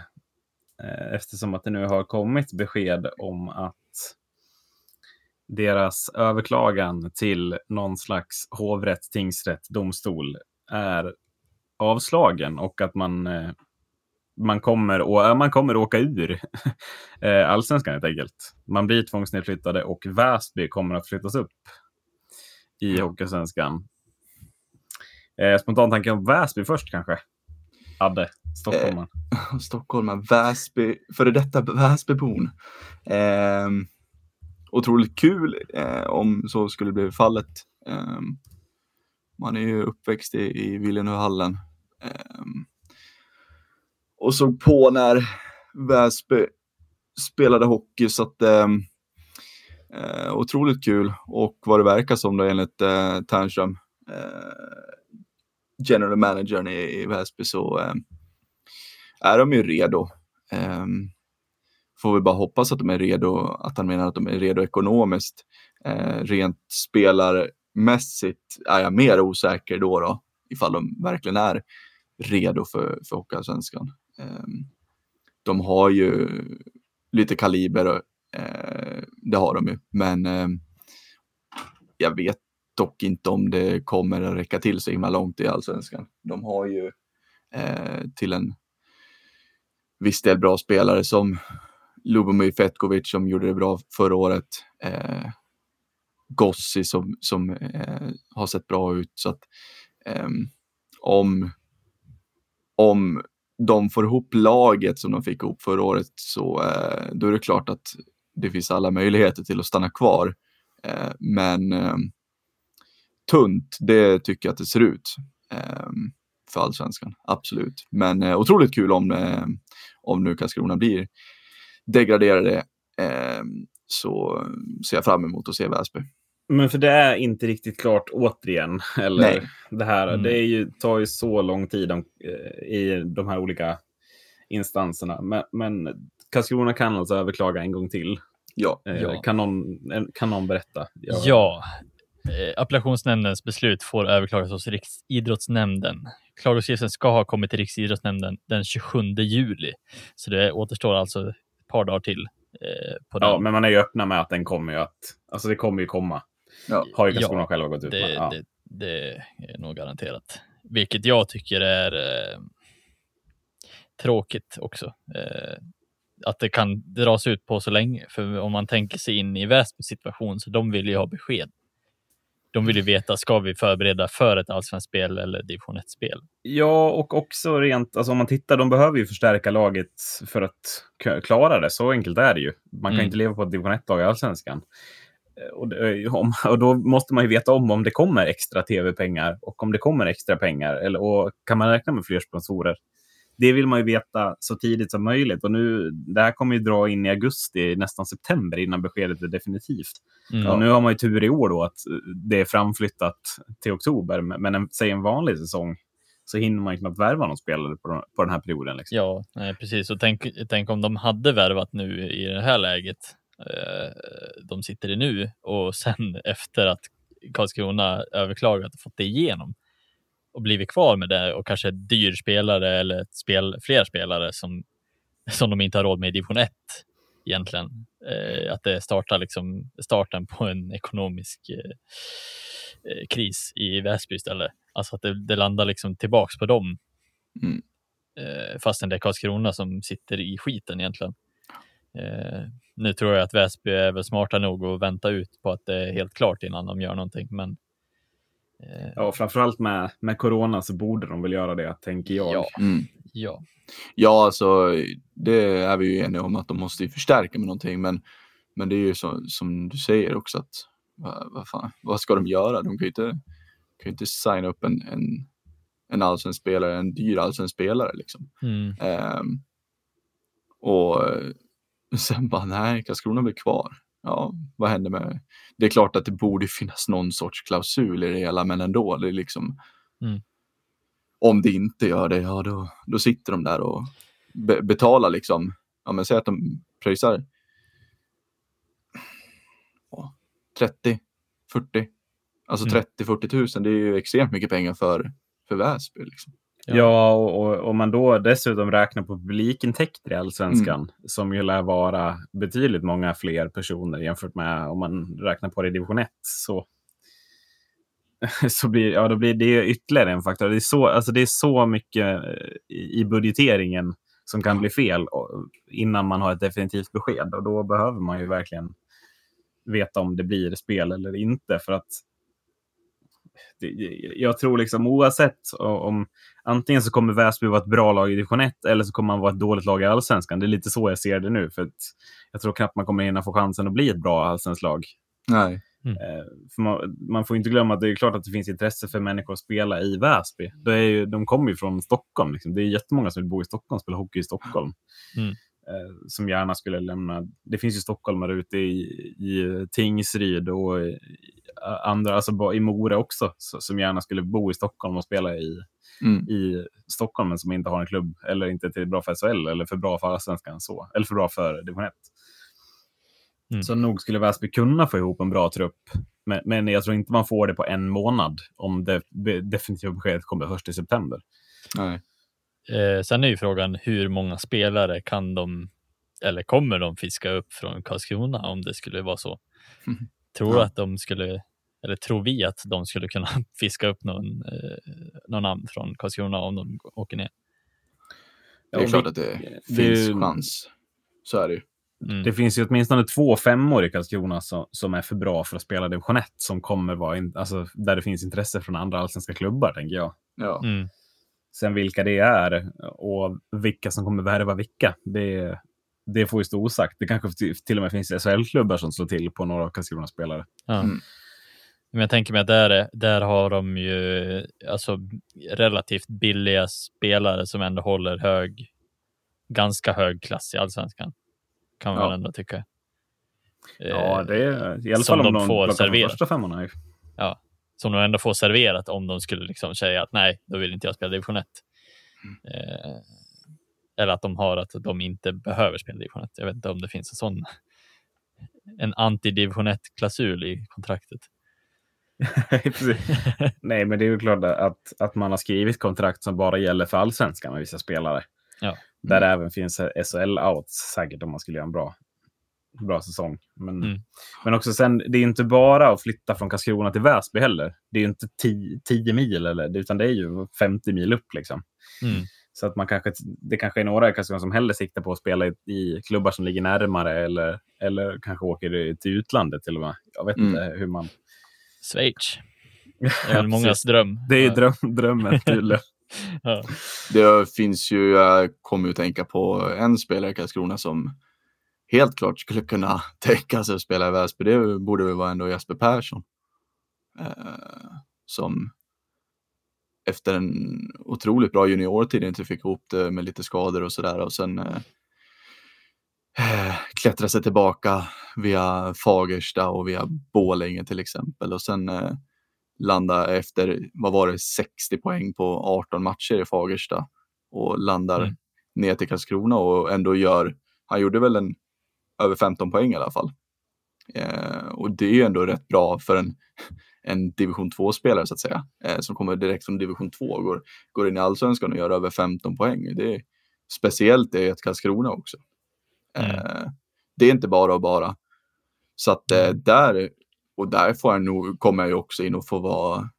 eftersom att det nu har kommit besked om att deras överklagan till någon slags hovrätt, tingsrätt, domstol är avslagen och att man kommer åka ur Allsvenskan helt enkelt. Man blir tvångsnedflyttade och Väsby kommer att flyttas upp i Hockeysvenskan. Spontan tanke om Väsby först kanske. Adde, stockholmaren. Stockholmaren, Väsby, före detta Väsbyborn. Otroligt kul om så skulle bli fallet. Man är ju uppväxt i Villenöhallen. Och såg på när Väsby spelade hockey. Så att, otroligt kul. Och vad det verkar som då enligt Ternström, general managern i Väsby, så är de ju redo. Får vi bara hoppas att de är redo, att han menar att de är redo ekonomiskt. Rent spelarmässigt är jag mer osäker då ifall de verkligen är redo för Hockeyallsvenskan. De har ju lite kaliber, det har de ju, men jag vet dock inte om det kommer att räcka till så himla långt i Allsvenskan. De har ju till en viss del bra spelare som Lubomir Fetkovic som gjorde det bra förra året. Gossi som har sett bra ut. Så att, om de får ihop laget som de fick ihop förra året så då är det klart att det finns alla möjligheter till att stanna kvar. Men tunt, det tycker jag att det ser ut för Allsvenskan. Absolut. Men otroligt kul om nu Karlskrona blir degraderade, så ser jag fram emot att se Väsby. Men för det är inte riktigt klart återigen, eller nej. Det här, det är ju, tar ju så lång tid i de här olika instanserna, men Karlskrona kan alltså överklaga en gång till. Ja. Kan någon berätta? Appellationsnämndens beslut får överklagas hos Riksidrottsnämnden. Klagoskrivelsen ska ha kommit till Riksidrottsnämnden den 27 juli. Så det återstår alltså ett par dagar till på den. Ja, men man är ju öppna med att den kommer ju att... Alltså det kommer ju komma. Ja. Har ju Karlskrona själva gått ut med. Det är nog garanterat. Vilket jag tycker är tråkigt också. Att det kan dras ut på så länge. För om man tänker sig in i Väsbys situation så de vill ju ha besked. de vill ju veta, ska vi förbereda för ett allsvenskt spel eller division 1-spel? Ja, och också rent, alltså om man tittar, de behöver ju förstärka laget för att klara det, så enkelt är det ju. Man kan inte leva på ett division 1-lag i allsvenskan. Och då måste man ju veta om det kommer extra tv-pengar och om det kommer extra pengar, eller, och kan man räkna med fler sponsorer? Det vill man ju veta så tidigt som möjligt. Och nu, det här kommer ju dra in i augusti, nästan september, innan beskedet är definitivt. Mm. Och nu har man ju tur i år då att det är framflyttat till oktober. Men säg en vanlig säsong, så hinner man ju knappt värva någon spelare på den här perioden. Liksom. Ja, nej, precis. Och tänk om de hade värvat nu i det här läget. De sitter i nu, och sen efter att Karlskrona överklagat och fått det igenom, och blivit kvar med det, och kanske dyr spelare eller fler spelare som de inte har råd med i division 1 egentligen. Att det startar liksom starten på en ekonomisk kris i Väsby istället. Alltså att det landar liksom tillbaks på dem. Mm. Fastän det är Karlskrona som sitter i skiten egentligen. Nu tror jag att Väsby är väl smarta nog att vänta ut på att det är helt klart innan de gör någonting, men ja, framförallt med corona så borde de väl göra det, tänker jag. Ja, ja alltså, det är vi ju eniga om att de måste ju förstärka med någonting, men det är ju så, som du säger också, att vad ska de göra? De kan ju inte signa upp en allsvensk spelare, en dyr allsvensk spelare liksom. Och sen bara, nej, Karlskrona blir kvar. Ja, vad händer med... Det är klart att det borde finnas någon sorts klausul i det hela, men ändå, det är liksom... Om det inte gör det, ja, då sitter de där och betalar liksom... Ja, men säg att de pröjsar 30, 40... Alltså 30-40 000, det är ju extremt mycket pengar för Väsby liksom. Ja, och om man då dessutom räknar på publikintäkter i allsvenskan, som ju lär vara betydligt många fler personer jämfört med om man räknar på det i division 1, så blir, ja, då blir det ytterligare en faktor. Det är så, alltså det är så mycket i budgeteringen som kan bli fel innan man har ett definitivt besked, och då behöver man ju verkligen veta om det blir spel eller inte, för att jag tror liksom, oavsett om antingen så kommer Väsby vara ett bra lag i division 1, eller så kommer man vara ett dåligt lag i allsvenskan. Det är lite så jag ser det nu, för att jag tror knappt man kommer hinna få chansen att bli ett bra allsvensk lag. Nej. För man får inte glömma att det är klart att det finns intresse för människor att spela i Väsby. De kommer ju från Stockholm liksom. Det är jättemånga som vill bo i Stockholm, spela hockey i Stockholm, som gärna skulle lämna. Det finns ju stockholmare ute i Tingsryd och andra, alltså i Mora också, som gärna skulle bo i Stockholm och spela i Stockholm, men som inte har en klubb, eller inte till bra för SHL, eller för bra för allsvenskan så, eller för bra för division 1. Så nog skulle Väsby kunna få ihop en bra trupp, men jag tror inte man får det på en månad, om det definitiva beskedet kommer först i september. Nej. Sen är ju frågan, hur många spelare kan de, eller kommer de fiska upp från Karlskrona om det skulle vara så? Att de skulle, eller tror vi att de skulle kunna fiska upp någon namn från Karlskrona om de åker ner? Ja, det är klart att det finns chans. Så är det ju. Det finns ju åtminstone 2 5-år i Karlskrona som är för bra för att spela division 1, som kommer vara alltså, där det finns intresse från andra allsvenska klubbar, tänker jag. Ja. Sen vilka det är och vilka som kommer värva vilka, det får ju stå osagt. Det kanske till och med finns SHL-klubbar som slår till på några Karlskrona-spelare. Ja. Men jag tänker mig att där har de ju alltså relativt billiga spelare som ändå håller ganska hög klass i allsvenskan, kan man ändå tycka. Ja, det är i alla fall om de får serverat. Första femmorna. Ja, som de ändå får serverat, om de skulle liksom säga att nej, då vill inte jag spela division 1. Eller att de har att de inte behöver spela division 1. Jag vet inte om det finns en sån, en anti-division 1-klausul i kontraktet. Nej, men det är ju klart att man har skrivit kontrakt som bara gäller för allsvenskan med vissa spelare. Ja. Där även finns SHL-outs säkert, om man skulle göra en bra säsong. Men också sen, det är ju inte bara att flytta från Karlskrona till Väsby heller. Det är ju inte 10 mil, eller, utan det är ju 50 mil upp liksom. Så att man kanske är några i Karlskrona som hellre siktar på att spela i klubbar som ligger närmare, eller kanske åker till utlandet till och med. Jag vet inte hur man... Schweiz. Det är mångas dröm. Det är drömmen tydligen. Ja. Det finns ju, jag kommer att tänka på en spelare i Karlskrona som helt klart skulle kunna tänka sig att spela i Väsby. Det borde väl vara ändå Jesper Persson. Som efter en otroligt bra juniortid inte fick ihop det med lite skador och sådär. Och sen klättrade sig tillbaka via Fagersta och via Bålänge till exempel. Och sen landade efter, 60 poäng på 18 matcher i Fagersta. Och landar ner till Karlskrona och ändå gör, han gjorde väl en över 15 poäng i alla fall. Och det är ju ändå rätt bra för en division 2-spelare så att säga, som kommer direkt från division 2 och går in i Allsvenskan och gör över 15 poäng. Det är speciellt i ett Karlskrona också. Det är inte bara. Så att där får jag nog, kommer jag ju också in och få vara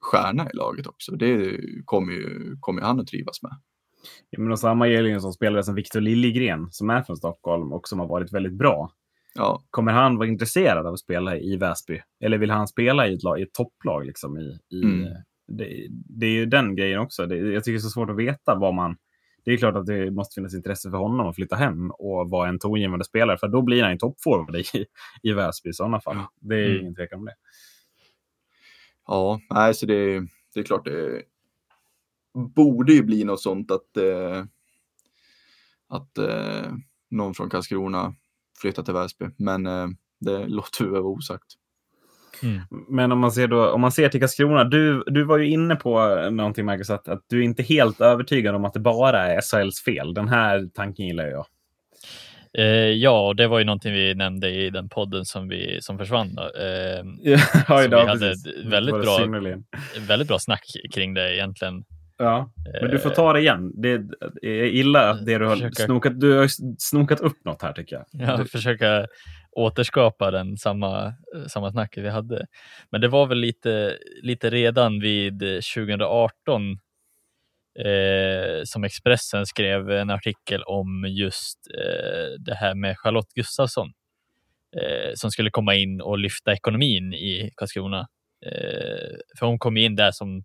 stjärna i laget också. Det kommer han att trivas med. Ja, men och samma gäller ju som spelare som Viktor Liljegren som är från Stockholm och som har varit väldigt bra. Ja. Kommer han vara intresserad av att spela i Väsby? Eller vill han spela i ett topplag? Liksom, det är ju den grejen också. Jag tycker det är så svårt att veta vad man... Det är klart att det måste finnas intresse för honom att flytta hem och vara en tongivande spelare. För då blir han en toppform i Väsby i sådana fall. Det är ingen tvekan om det. Ja, nej, så det är klart det borde ju bli något sånt att någon från Karlskrona flytta till Väsby, men det låter ju osagt. Men om man ser till Karlskrona, du var ju inne på någonting, Marcus, att du är inte helt övertygad om att det bara är SHLs fel. Den här tanken gillar jag. Ja, det var ju någonting vi nämnde i den podden som försvann. Vi hade väldigt bra snack kring det egentligen. Ja, men du får ta det igen. Det är illa att du har snokat. Du har snokat upp något här, tycker jag. Jag försöker återskapa den samma snack vi hade. Men det var väl lite redan vid 2018 som Expressen skrev en artikel om just det här med Charlotte Gustafsson som skulle komma in och lyfta ekonomin i Karlskrona. För hon kom in där som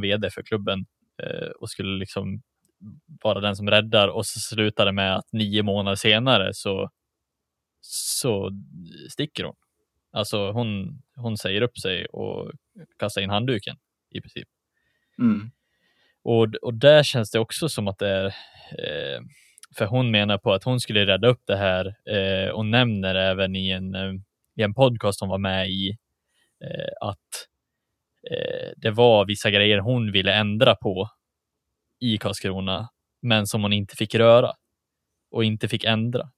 vd för klubben och skulle liksom vara den som räddar, och så slutade med att 9 månader senare så sticker hon. Alltså hon säger upp sig och kastar in handduken i princip. Och där känns det också som att det är för hon menar på att hon skulle rädda upp det här och nämner även i en podcast hon var med i att det var vissa grejer hon ville ändra på i Karlskrona men som hon inte fick röra och inte fick ändra,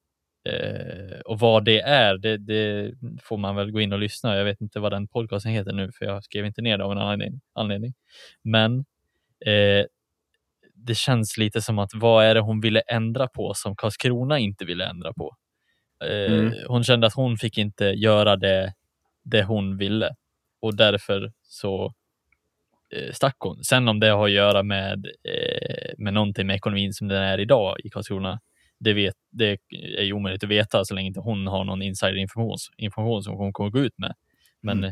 och vad det är det får man väl gå in och lyssna. Jag vet inte vad den podcasten heter nu, för jag skrev inte ner det av en anledning, men det känns lite som att vad är det hon ville ändra på som Karlskrona inte ville ändra på. Hon kände att hon fick inte göra det hon ville, och därför så stack hon. Sen om det har att göra med någonting med ekonomin som den är idag i Karlskrona, det är ju omöjligt att veta så länge inte hon har någon insiderinformation som hon kommer gå ut med. Men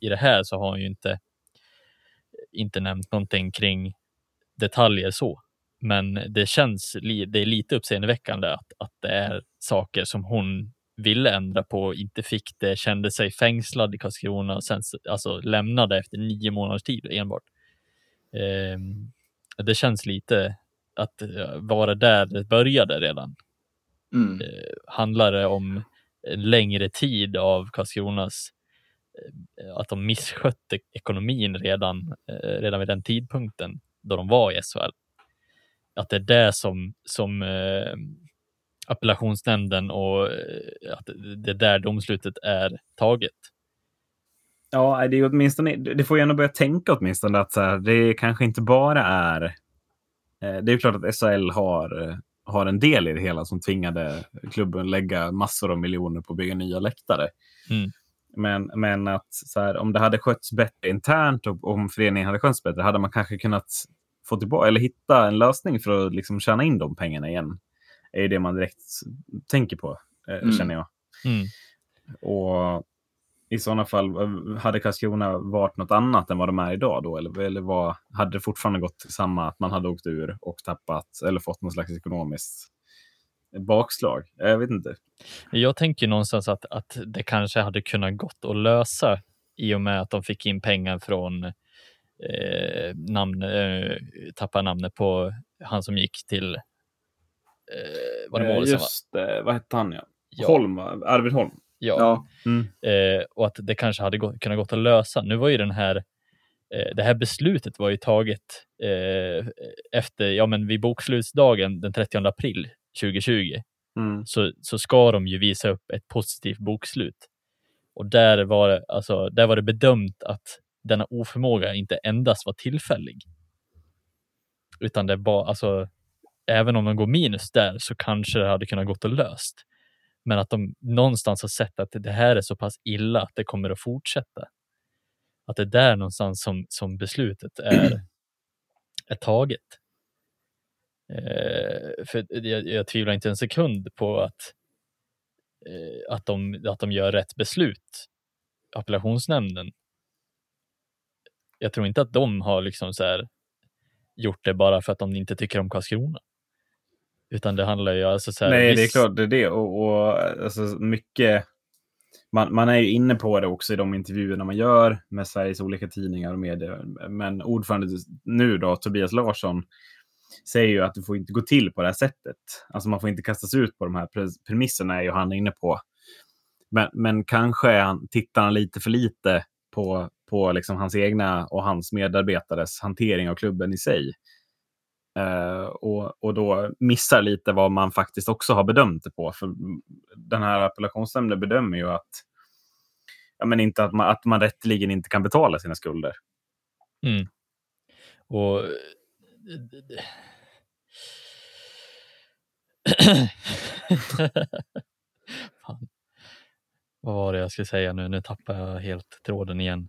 i det här så har hon ju inte nämnt någonting kring detaljer så. Men det känns, det är lite uppseendeväckande att det är saker som hon ville ändra på, inte fick det, kände sig fängslad i Karlskrona och sen alltså lämnade efter 9 månaders tid enbart. Det känns lite att vara där det började redan. Handlar det om en längre tid av Karlskronas att de misskötte ekonomin redan vid den tidpunkten då de var i SHL. Att det är det som appellationsnämnden och att det där domslutet är taget. Ja, det är åtminstone, det får jag ändå börja tänka åtminstone att så här, det kanske inte bara är, det är klart att SHL har en del i det hela som tvingade klubben lägga massor av miljoner på att bygga nya läktare. Men att så här, om det hade skötts bättre internt och om föreningen hade skötts bättre hade man kanske kunnat få tillbaka eller hitta en lösning för att liksom tjäna in de pengarna igen. Är det man direkt tänker på, känner jag. Och i sådana fall, hade Karlskrona varit något annat än vad de är idag då? Eller vad, hade det fortfarande gått samma, att man hade åkt ur och tappat eller fått någon slags ekonomiskt bakslag? Jag vet inte. Jag tänker någonstans att det kanske hade kunnat gått att lösa i och med att de fick in pengar från tappade namnet på han som gick till var det målet just, som var? Vad hette han? Ja. Holm, Arvid Holm. Ja. Mm. Och att det kanske hade kunnat gått att lösa. Nu var ju den här det här beslutet var ju taget efter, vid bokslutsdagen den 30 april 2020. Mm. Så ska de ju visa upp ett positivt bokslut. Och där var det bedömt att denna oförmåga inte endast var tillfällig. Utan det var, även om de går minus där så kanske det hade kunnat gått och löst. Men att de någonstans har sett att det här är så pass illa att det kommer att fortsätta. Att det är där någonstans som beslutet är taget. För jag tvivlar inte en sekund på att de gör rätt beslut. Appellationsnämnden. Jag tror inte att de har liksom så här gjort det bara för att de inte tycker om Karlskrona. Utan det handlar ju så här. Nej, det är klart det är det. Och mycket. Man är ju inne på det också i de intervjuerna man gör med Sveriges olika tidningar och medier. Men ordförande nu då, Tobias Larsson, säger ju att det får inte gå till på det här sättet. Alltså man får inte kastas ut på de här premisserna, är ju han inne på. Men kanske tittar han lite för lite på liksom hans egna och hans medarbetares hantering av klubben i sig. Och då missar lite vad man faktiskt också har bedömt det på. För den här appellationsnämnden bedömer ju att man rätteligen inte kan betala sina skulder. Mm. Och fan. Vad var det jag skulle säga nu? Nu tappar jag helt tråden igen.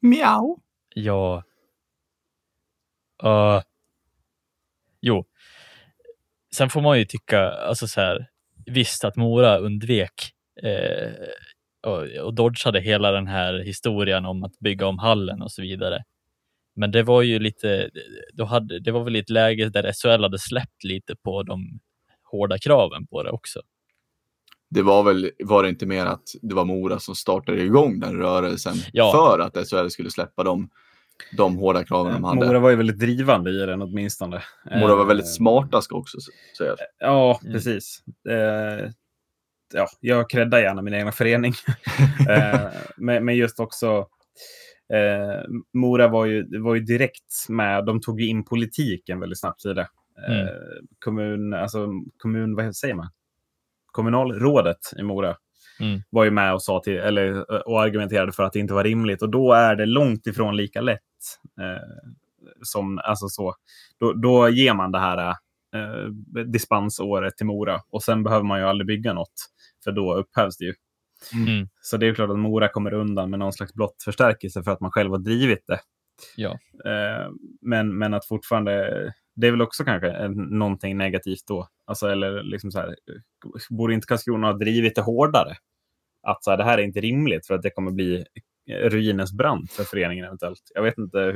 Miau. Ja. Jo. Sen får man ju tycka visst att Mora undvek och dodgade hela den här historien om att bygga om hallen och så vidare. Men det var ju lite det var väl ett läge där SHL hade släppt lite på de hårda kraven på det också. Det var det inte mer att det var Mora som startade igång den rörelsen för att SHL skulle släppa de hårda kraven de hade. Mora var ju väldigt drivande i den åtminstone. Mora var väldigt smarta ska också säga. Ja, precis. Jag creddar gärna min egna förening. Men just också Mora var ju direkt med, de tog ju in politiken väldigt snabbt i det. Kommun, vad säger man? Kommunalrådet i Mora var ju med och sa till, och argumenterade för att det inte var rimligt, och då är det långt ifrån lika lätt som då ger man det här dispensåret till Mora och sen behöver man ju aldrig bygga något för då upphävs det ju. Mm. Så det är ju klart att Mora kommer undan med någon slags blott förstärkelse för att man själv har drivit det. Ja. Men att fortfarande, det är väl också kanske någonting negativt då. Eller liksom så här, borde inte Karlskrona ha drivit det hårdare? Att så här, det här är inte rimligt för att det kommer bli ruinens brand för föreningen eventuellt. Jag vet inte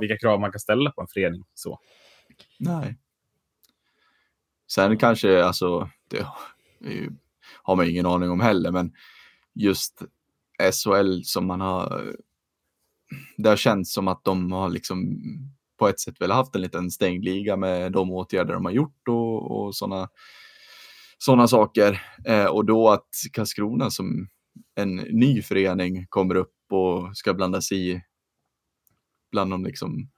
vilka krav man kan ställa på en förening så. Nej. Sen kanske det är ju, har man ingen aning om heller, men just SHL som man har, det har känts som att de har liksom på ett sätt väl haft en liten stängd liga med de åtgärder de har gjort och sådana saker. Och då att Karlskrona som en ny förening kommer upp och ska blandas i bland de liksom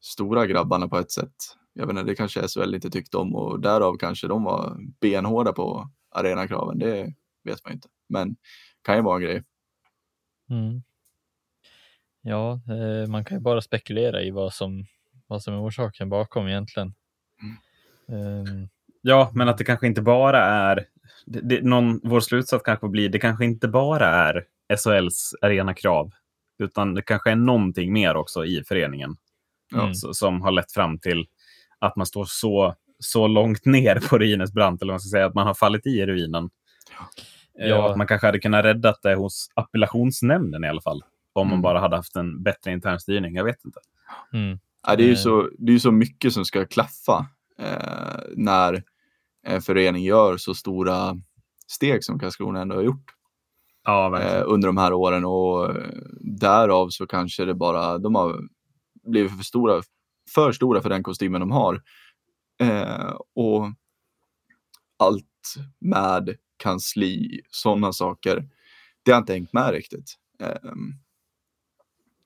stora grabbarna på ett sätt. Jag vet inte, det kanske SHL inte tyckte om och därav kanske de var benhårda på arenakraven, det vet man inte. Men kan ju vara en grej. Mm. Ja, man kan ju bara spekulera i vad som är orsaken bakom egentligen. Ja, men att det kanske inte bara är vår slutsats kanske blir, det kanske inte bara är SHLs arenakrav, utan det kanske är någonting mer också i föreningen som har lett fram till att man står så långt ner på ruinens brant, eller man ska säga att man har fallit i ruinen. Ja. Att man kanske hade kunnat rädda det hos appellationsnämnden i alla fall. Om man bara hade haft en bättre internstyrning, jag vet inte. Mm. Ja, det är ju så mycket som ska klaffa när en förening gör så stora steg som Karlskrona ändå har gjort. Ja, verkligen. Under de här åren, och därav så kanske det bara, de har blivit för stora för den kostymen de har. Och allt med kansli, sådana saker, det har inte hängt med riktigt.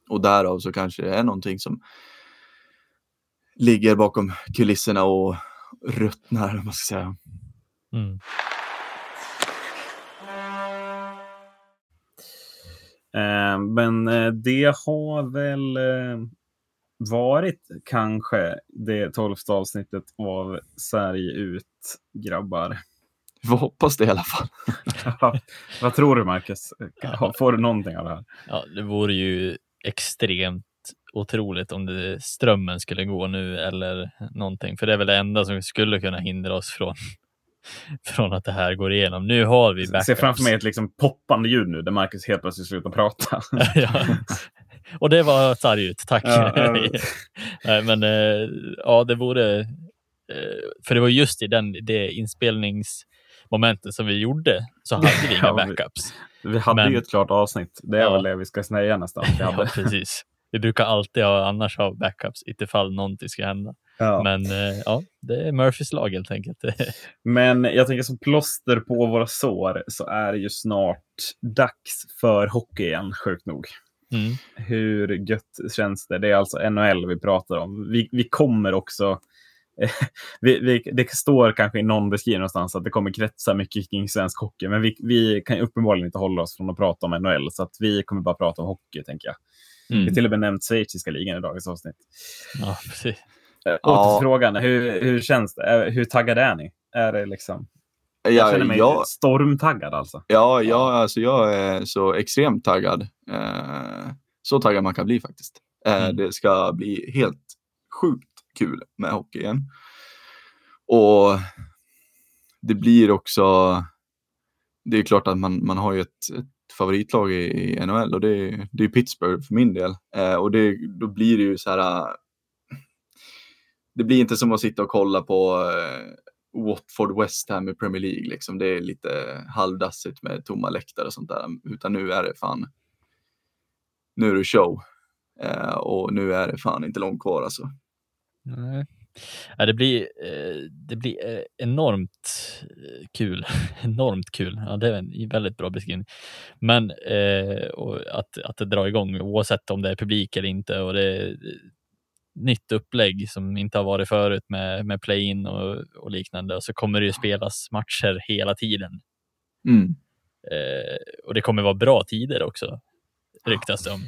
Och därav så kanske det är någonting som ligger bakom kulisserna och ruttnar, vad ska jag säga. Mm. Men det har väl varit kanske det 12:e avsnittet av Särger ut, grabbar. Vi hoppas det i alla fall. Vad tror du, Marcus? Får du någonting av det här? Ja, det vore ju extremt otroligt om det, strömmen skulle gå nu eller någonting. För det är väl det enda som skulle kunna hindra oss från att det här går igenom. Nu har vi backups. Se framför mig ett liksom poppande ljud nu där Marcus helt plötsligt slutar prata. Ja. Och det var Särger ut, tack. Nej, men ja, det vore... För det var just i det inspelningsmomentet som vi gjorde så hade vi inga backups. Vi hade ju ett klart avsnitt. Det är väl det vi ska snäja nästan. Ja, precis. Vi brukar alltid ha backups ifall någonting ska hända. Ja. Men ja, det är Murphys lag helt enkelt. Men jag tänker som plåster på våra sår så är det ju snart dags för hockey igen, sjukt nog. Mm. Hur gött känns det? Det är alltså NHL vi pratar om. Vi kommer också... det står kanske i någon beskrivning någonstans att det kommer kretsa mycket kring svensk hockey, men vi kan uppenbarligen inte hålla oss från att prata om NHL, så att vi kommer bara prata om hockey, tänker jag. Mm. Vi till och med nämnt schweiziska ligan i dagens avsnitt. Ja, precis. Återfrågan, hur känns det? Hur taggad är ni? Är det liksom... Jag känner mig stormtaggad alltså. Ja, alltså jag är så extremt taggad. Så taggad man kan bli faktiskt. Det ska bli helt sjukt kul med hockey igen. Och det blir också, det är klart att man har ju ett favoritlag i NHL, och det är Pittsburgh för min del. Och då blir det ju så här, det blir inte som att sitta och kolla på Watford West Ham i Premier League liksom. Det är lite halvdassigt med tomma läktare och sånt där, utan nu är det fan, nu är det show. Och nu är det fan inte långt kvar alltså. Nej. Ja, det blir enormt kul. Ja, det är en väldigt bra beskrivning. Men och att det drar igång, oavsett om det är publik eller inte, och det är nytt upplägg som inte har varit förut med play-in och liknande, och så kommer det ju spelas matcher hela tiden. Och det kommer vara bra tider också, ryktas om.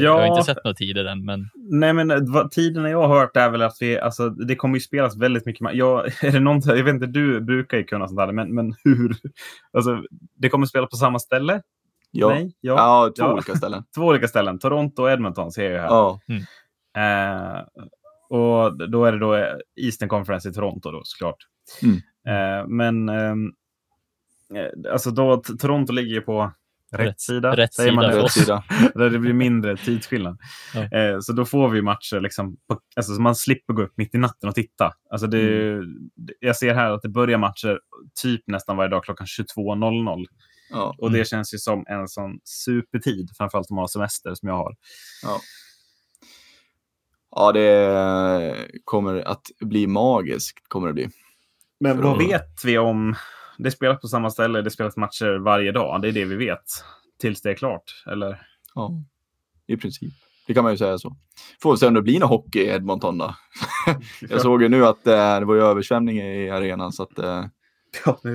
Jag har inte sett några tider än, men... Nej, men tiden jag har hört är väl att det kommer ju spelas väldigt mycket. Är det någonting, jag vet inte, du brukar ju kunna sånt här, men hur? Alltså, det kommer spelas på samma ställe? Ja. Nej? Två olika ställen. Två olika ställen. Toronto och Edmonton ser jag här. Ja. Mm. Och då är det då Eastern Conference i Toronto då, såklart. Mm. Alltså då, Toronto ligger ju på rätt sida. Där det blir mindre tidsskillnad. Ja. Så då får vi matcher liksom alltså, så man slipper gå upp mitt i natten och titta. Alltså jag ser här att det börjar matcher typ nästan varje dag klockan 22:00. Ja. Och det känns ju som en sån supertid, framförallt om man har semester som jag har. Ja. Ja, det kommer att bli magiskt, kommer det bli. Men vad vet vi om... Det spelas på samma ställe, det spelas matcher varje dag. Det är det vi vet, tills det är klart, eller? Ja, i princip. Det kan man ju säga så. Får vi se om det blir någon hockey i Edmonton då. Jag såg ju nu att det var ju översvämning i arenan, så att... Klart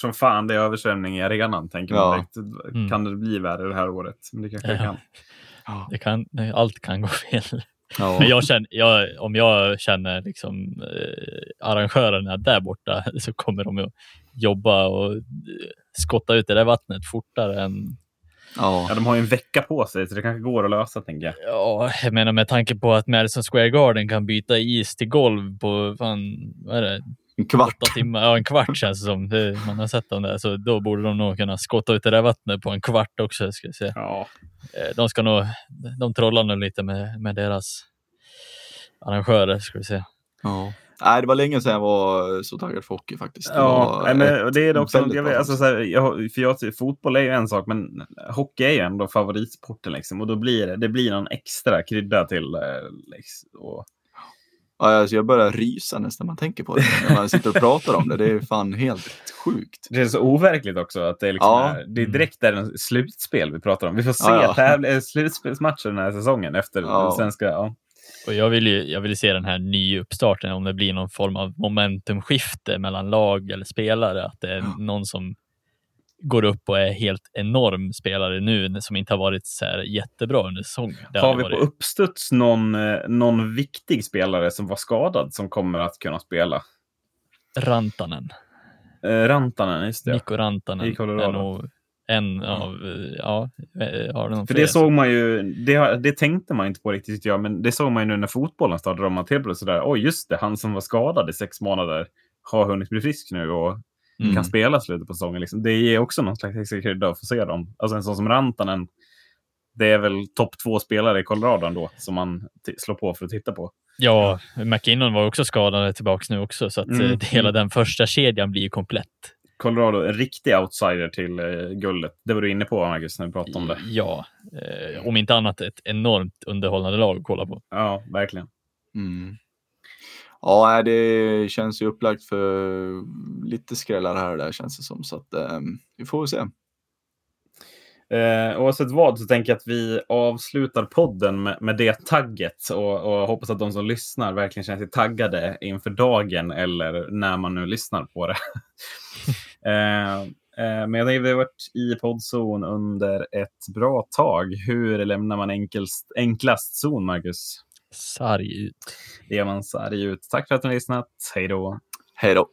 som fan det är översvämning i arenan, tänker man direkt. Kan det bli värre det här året? Men det kanske kan. Ja. Allt kan gå fel. Ja. Men om jag känner liksom, arrangörerna där borta, så kommer de att jobba och skotta ut det där vattnet fortare än... Ja, de har ju en vecka på sig, så det kanske går att lösa, tänker jag. Ja, jag menar med tanke på att Madison Square Garden kan byta is till golv på, vad är det, En kvart. 8 timmar, ja, en kvart känns det som. Man har sett dem där, så då borde de nog kunna skotta ut det där vattnet på en kvart också, ska vi se. Ja. De ska nog, de trollar nog lite med deras arrangörer, ska vi se. Ja. Nej, det var länge sedan jag var så taggad för hockey faktiskt. Ja, det, men det är det också. Jag vet, alltså, så här, fotboll är ju en sak, men hockey är ju ändå favoritsporten liksom, och då blir det blir någon extra krydda till liksom, och... Ja, alltså, jag börjar rysa nästan man tänker på det. När man sitter och pratar om det, det är fan helt sjukt. Det är så overkligt också att det är liksom det är direkt där en slutspel vi pratar om. Vi får se slutspelsmatcher den här säsongen efter svenska. Ja. Och jag vill se den här nyuppstarten, om det blir någon form av momentumskifte mellan lag eller spelare, att det är någon som går upp och är helt enorm spelare nu som inte har varit så här jättebra under säsongen. Har vi på uppstuds någon viktig spelare som var skadad som kommer att kunna spela? Rantanen, just det. Mikko Rantanen i Colorado. För det såg man ju, det tänkte man inte på riktigt, men det såg man ju nu när fotbollen startade, om man till på sådär, just det, han som var skadad i 6 månader har hunnit bli frisk nu och kan spela slutet på säsongen liksom. Det ger också någon slags extra krydda att få se dem. Alltså en sån som Rantanen, det är väl topp 2 spelare i Colorado ändå som man slår på för att titta på. Ja, McKinnon var också skadad, tillbaks nu också, så att hela den första kedjan blir ju komplett. Colorado, en riktig outsider till guldet. Det var du inne på, Marcus, när vi pratade om det. Ja, om inte annat ett enormt underhållande lag att kolla på. Ja, verkligen. Mm. Ja, det känns ju upplagt för lite skrällar här och där, känns det som. Så att vi får se. Oavsett vad, så tänker jag att vi avslutar podden med det tagget, och hoppas att de som lyssnar verkligen känner sig taggade inför dagen eller när man nu lyssnar på det. Men jag tänker, vi har varit i poddzon under ett bra tag. Hur lämnar man enklast zon, Marcus? Sarg ut. Det gör man, sarg ut. Tack för att ni har lyssnat. Hej då. Hej då.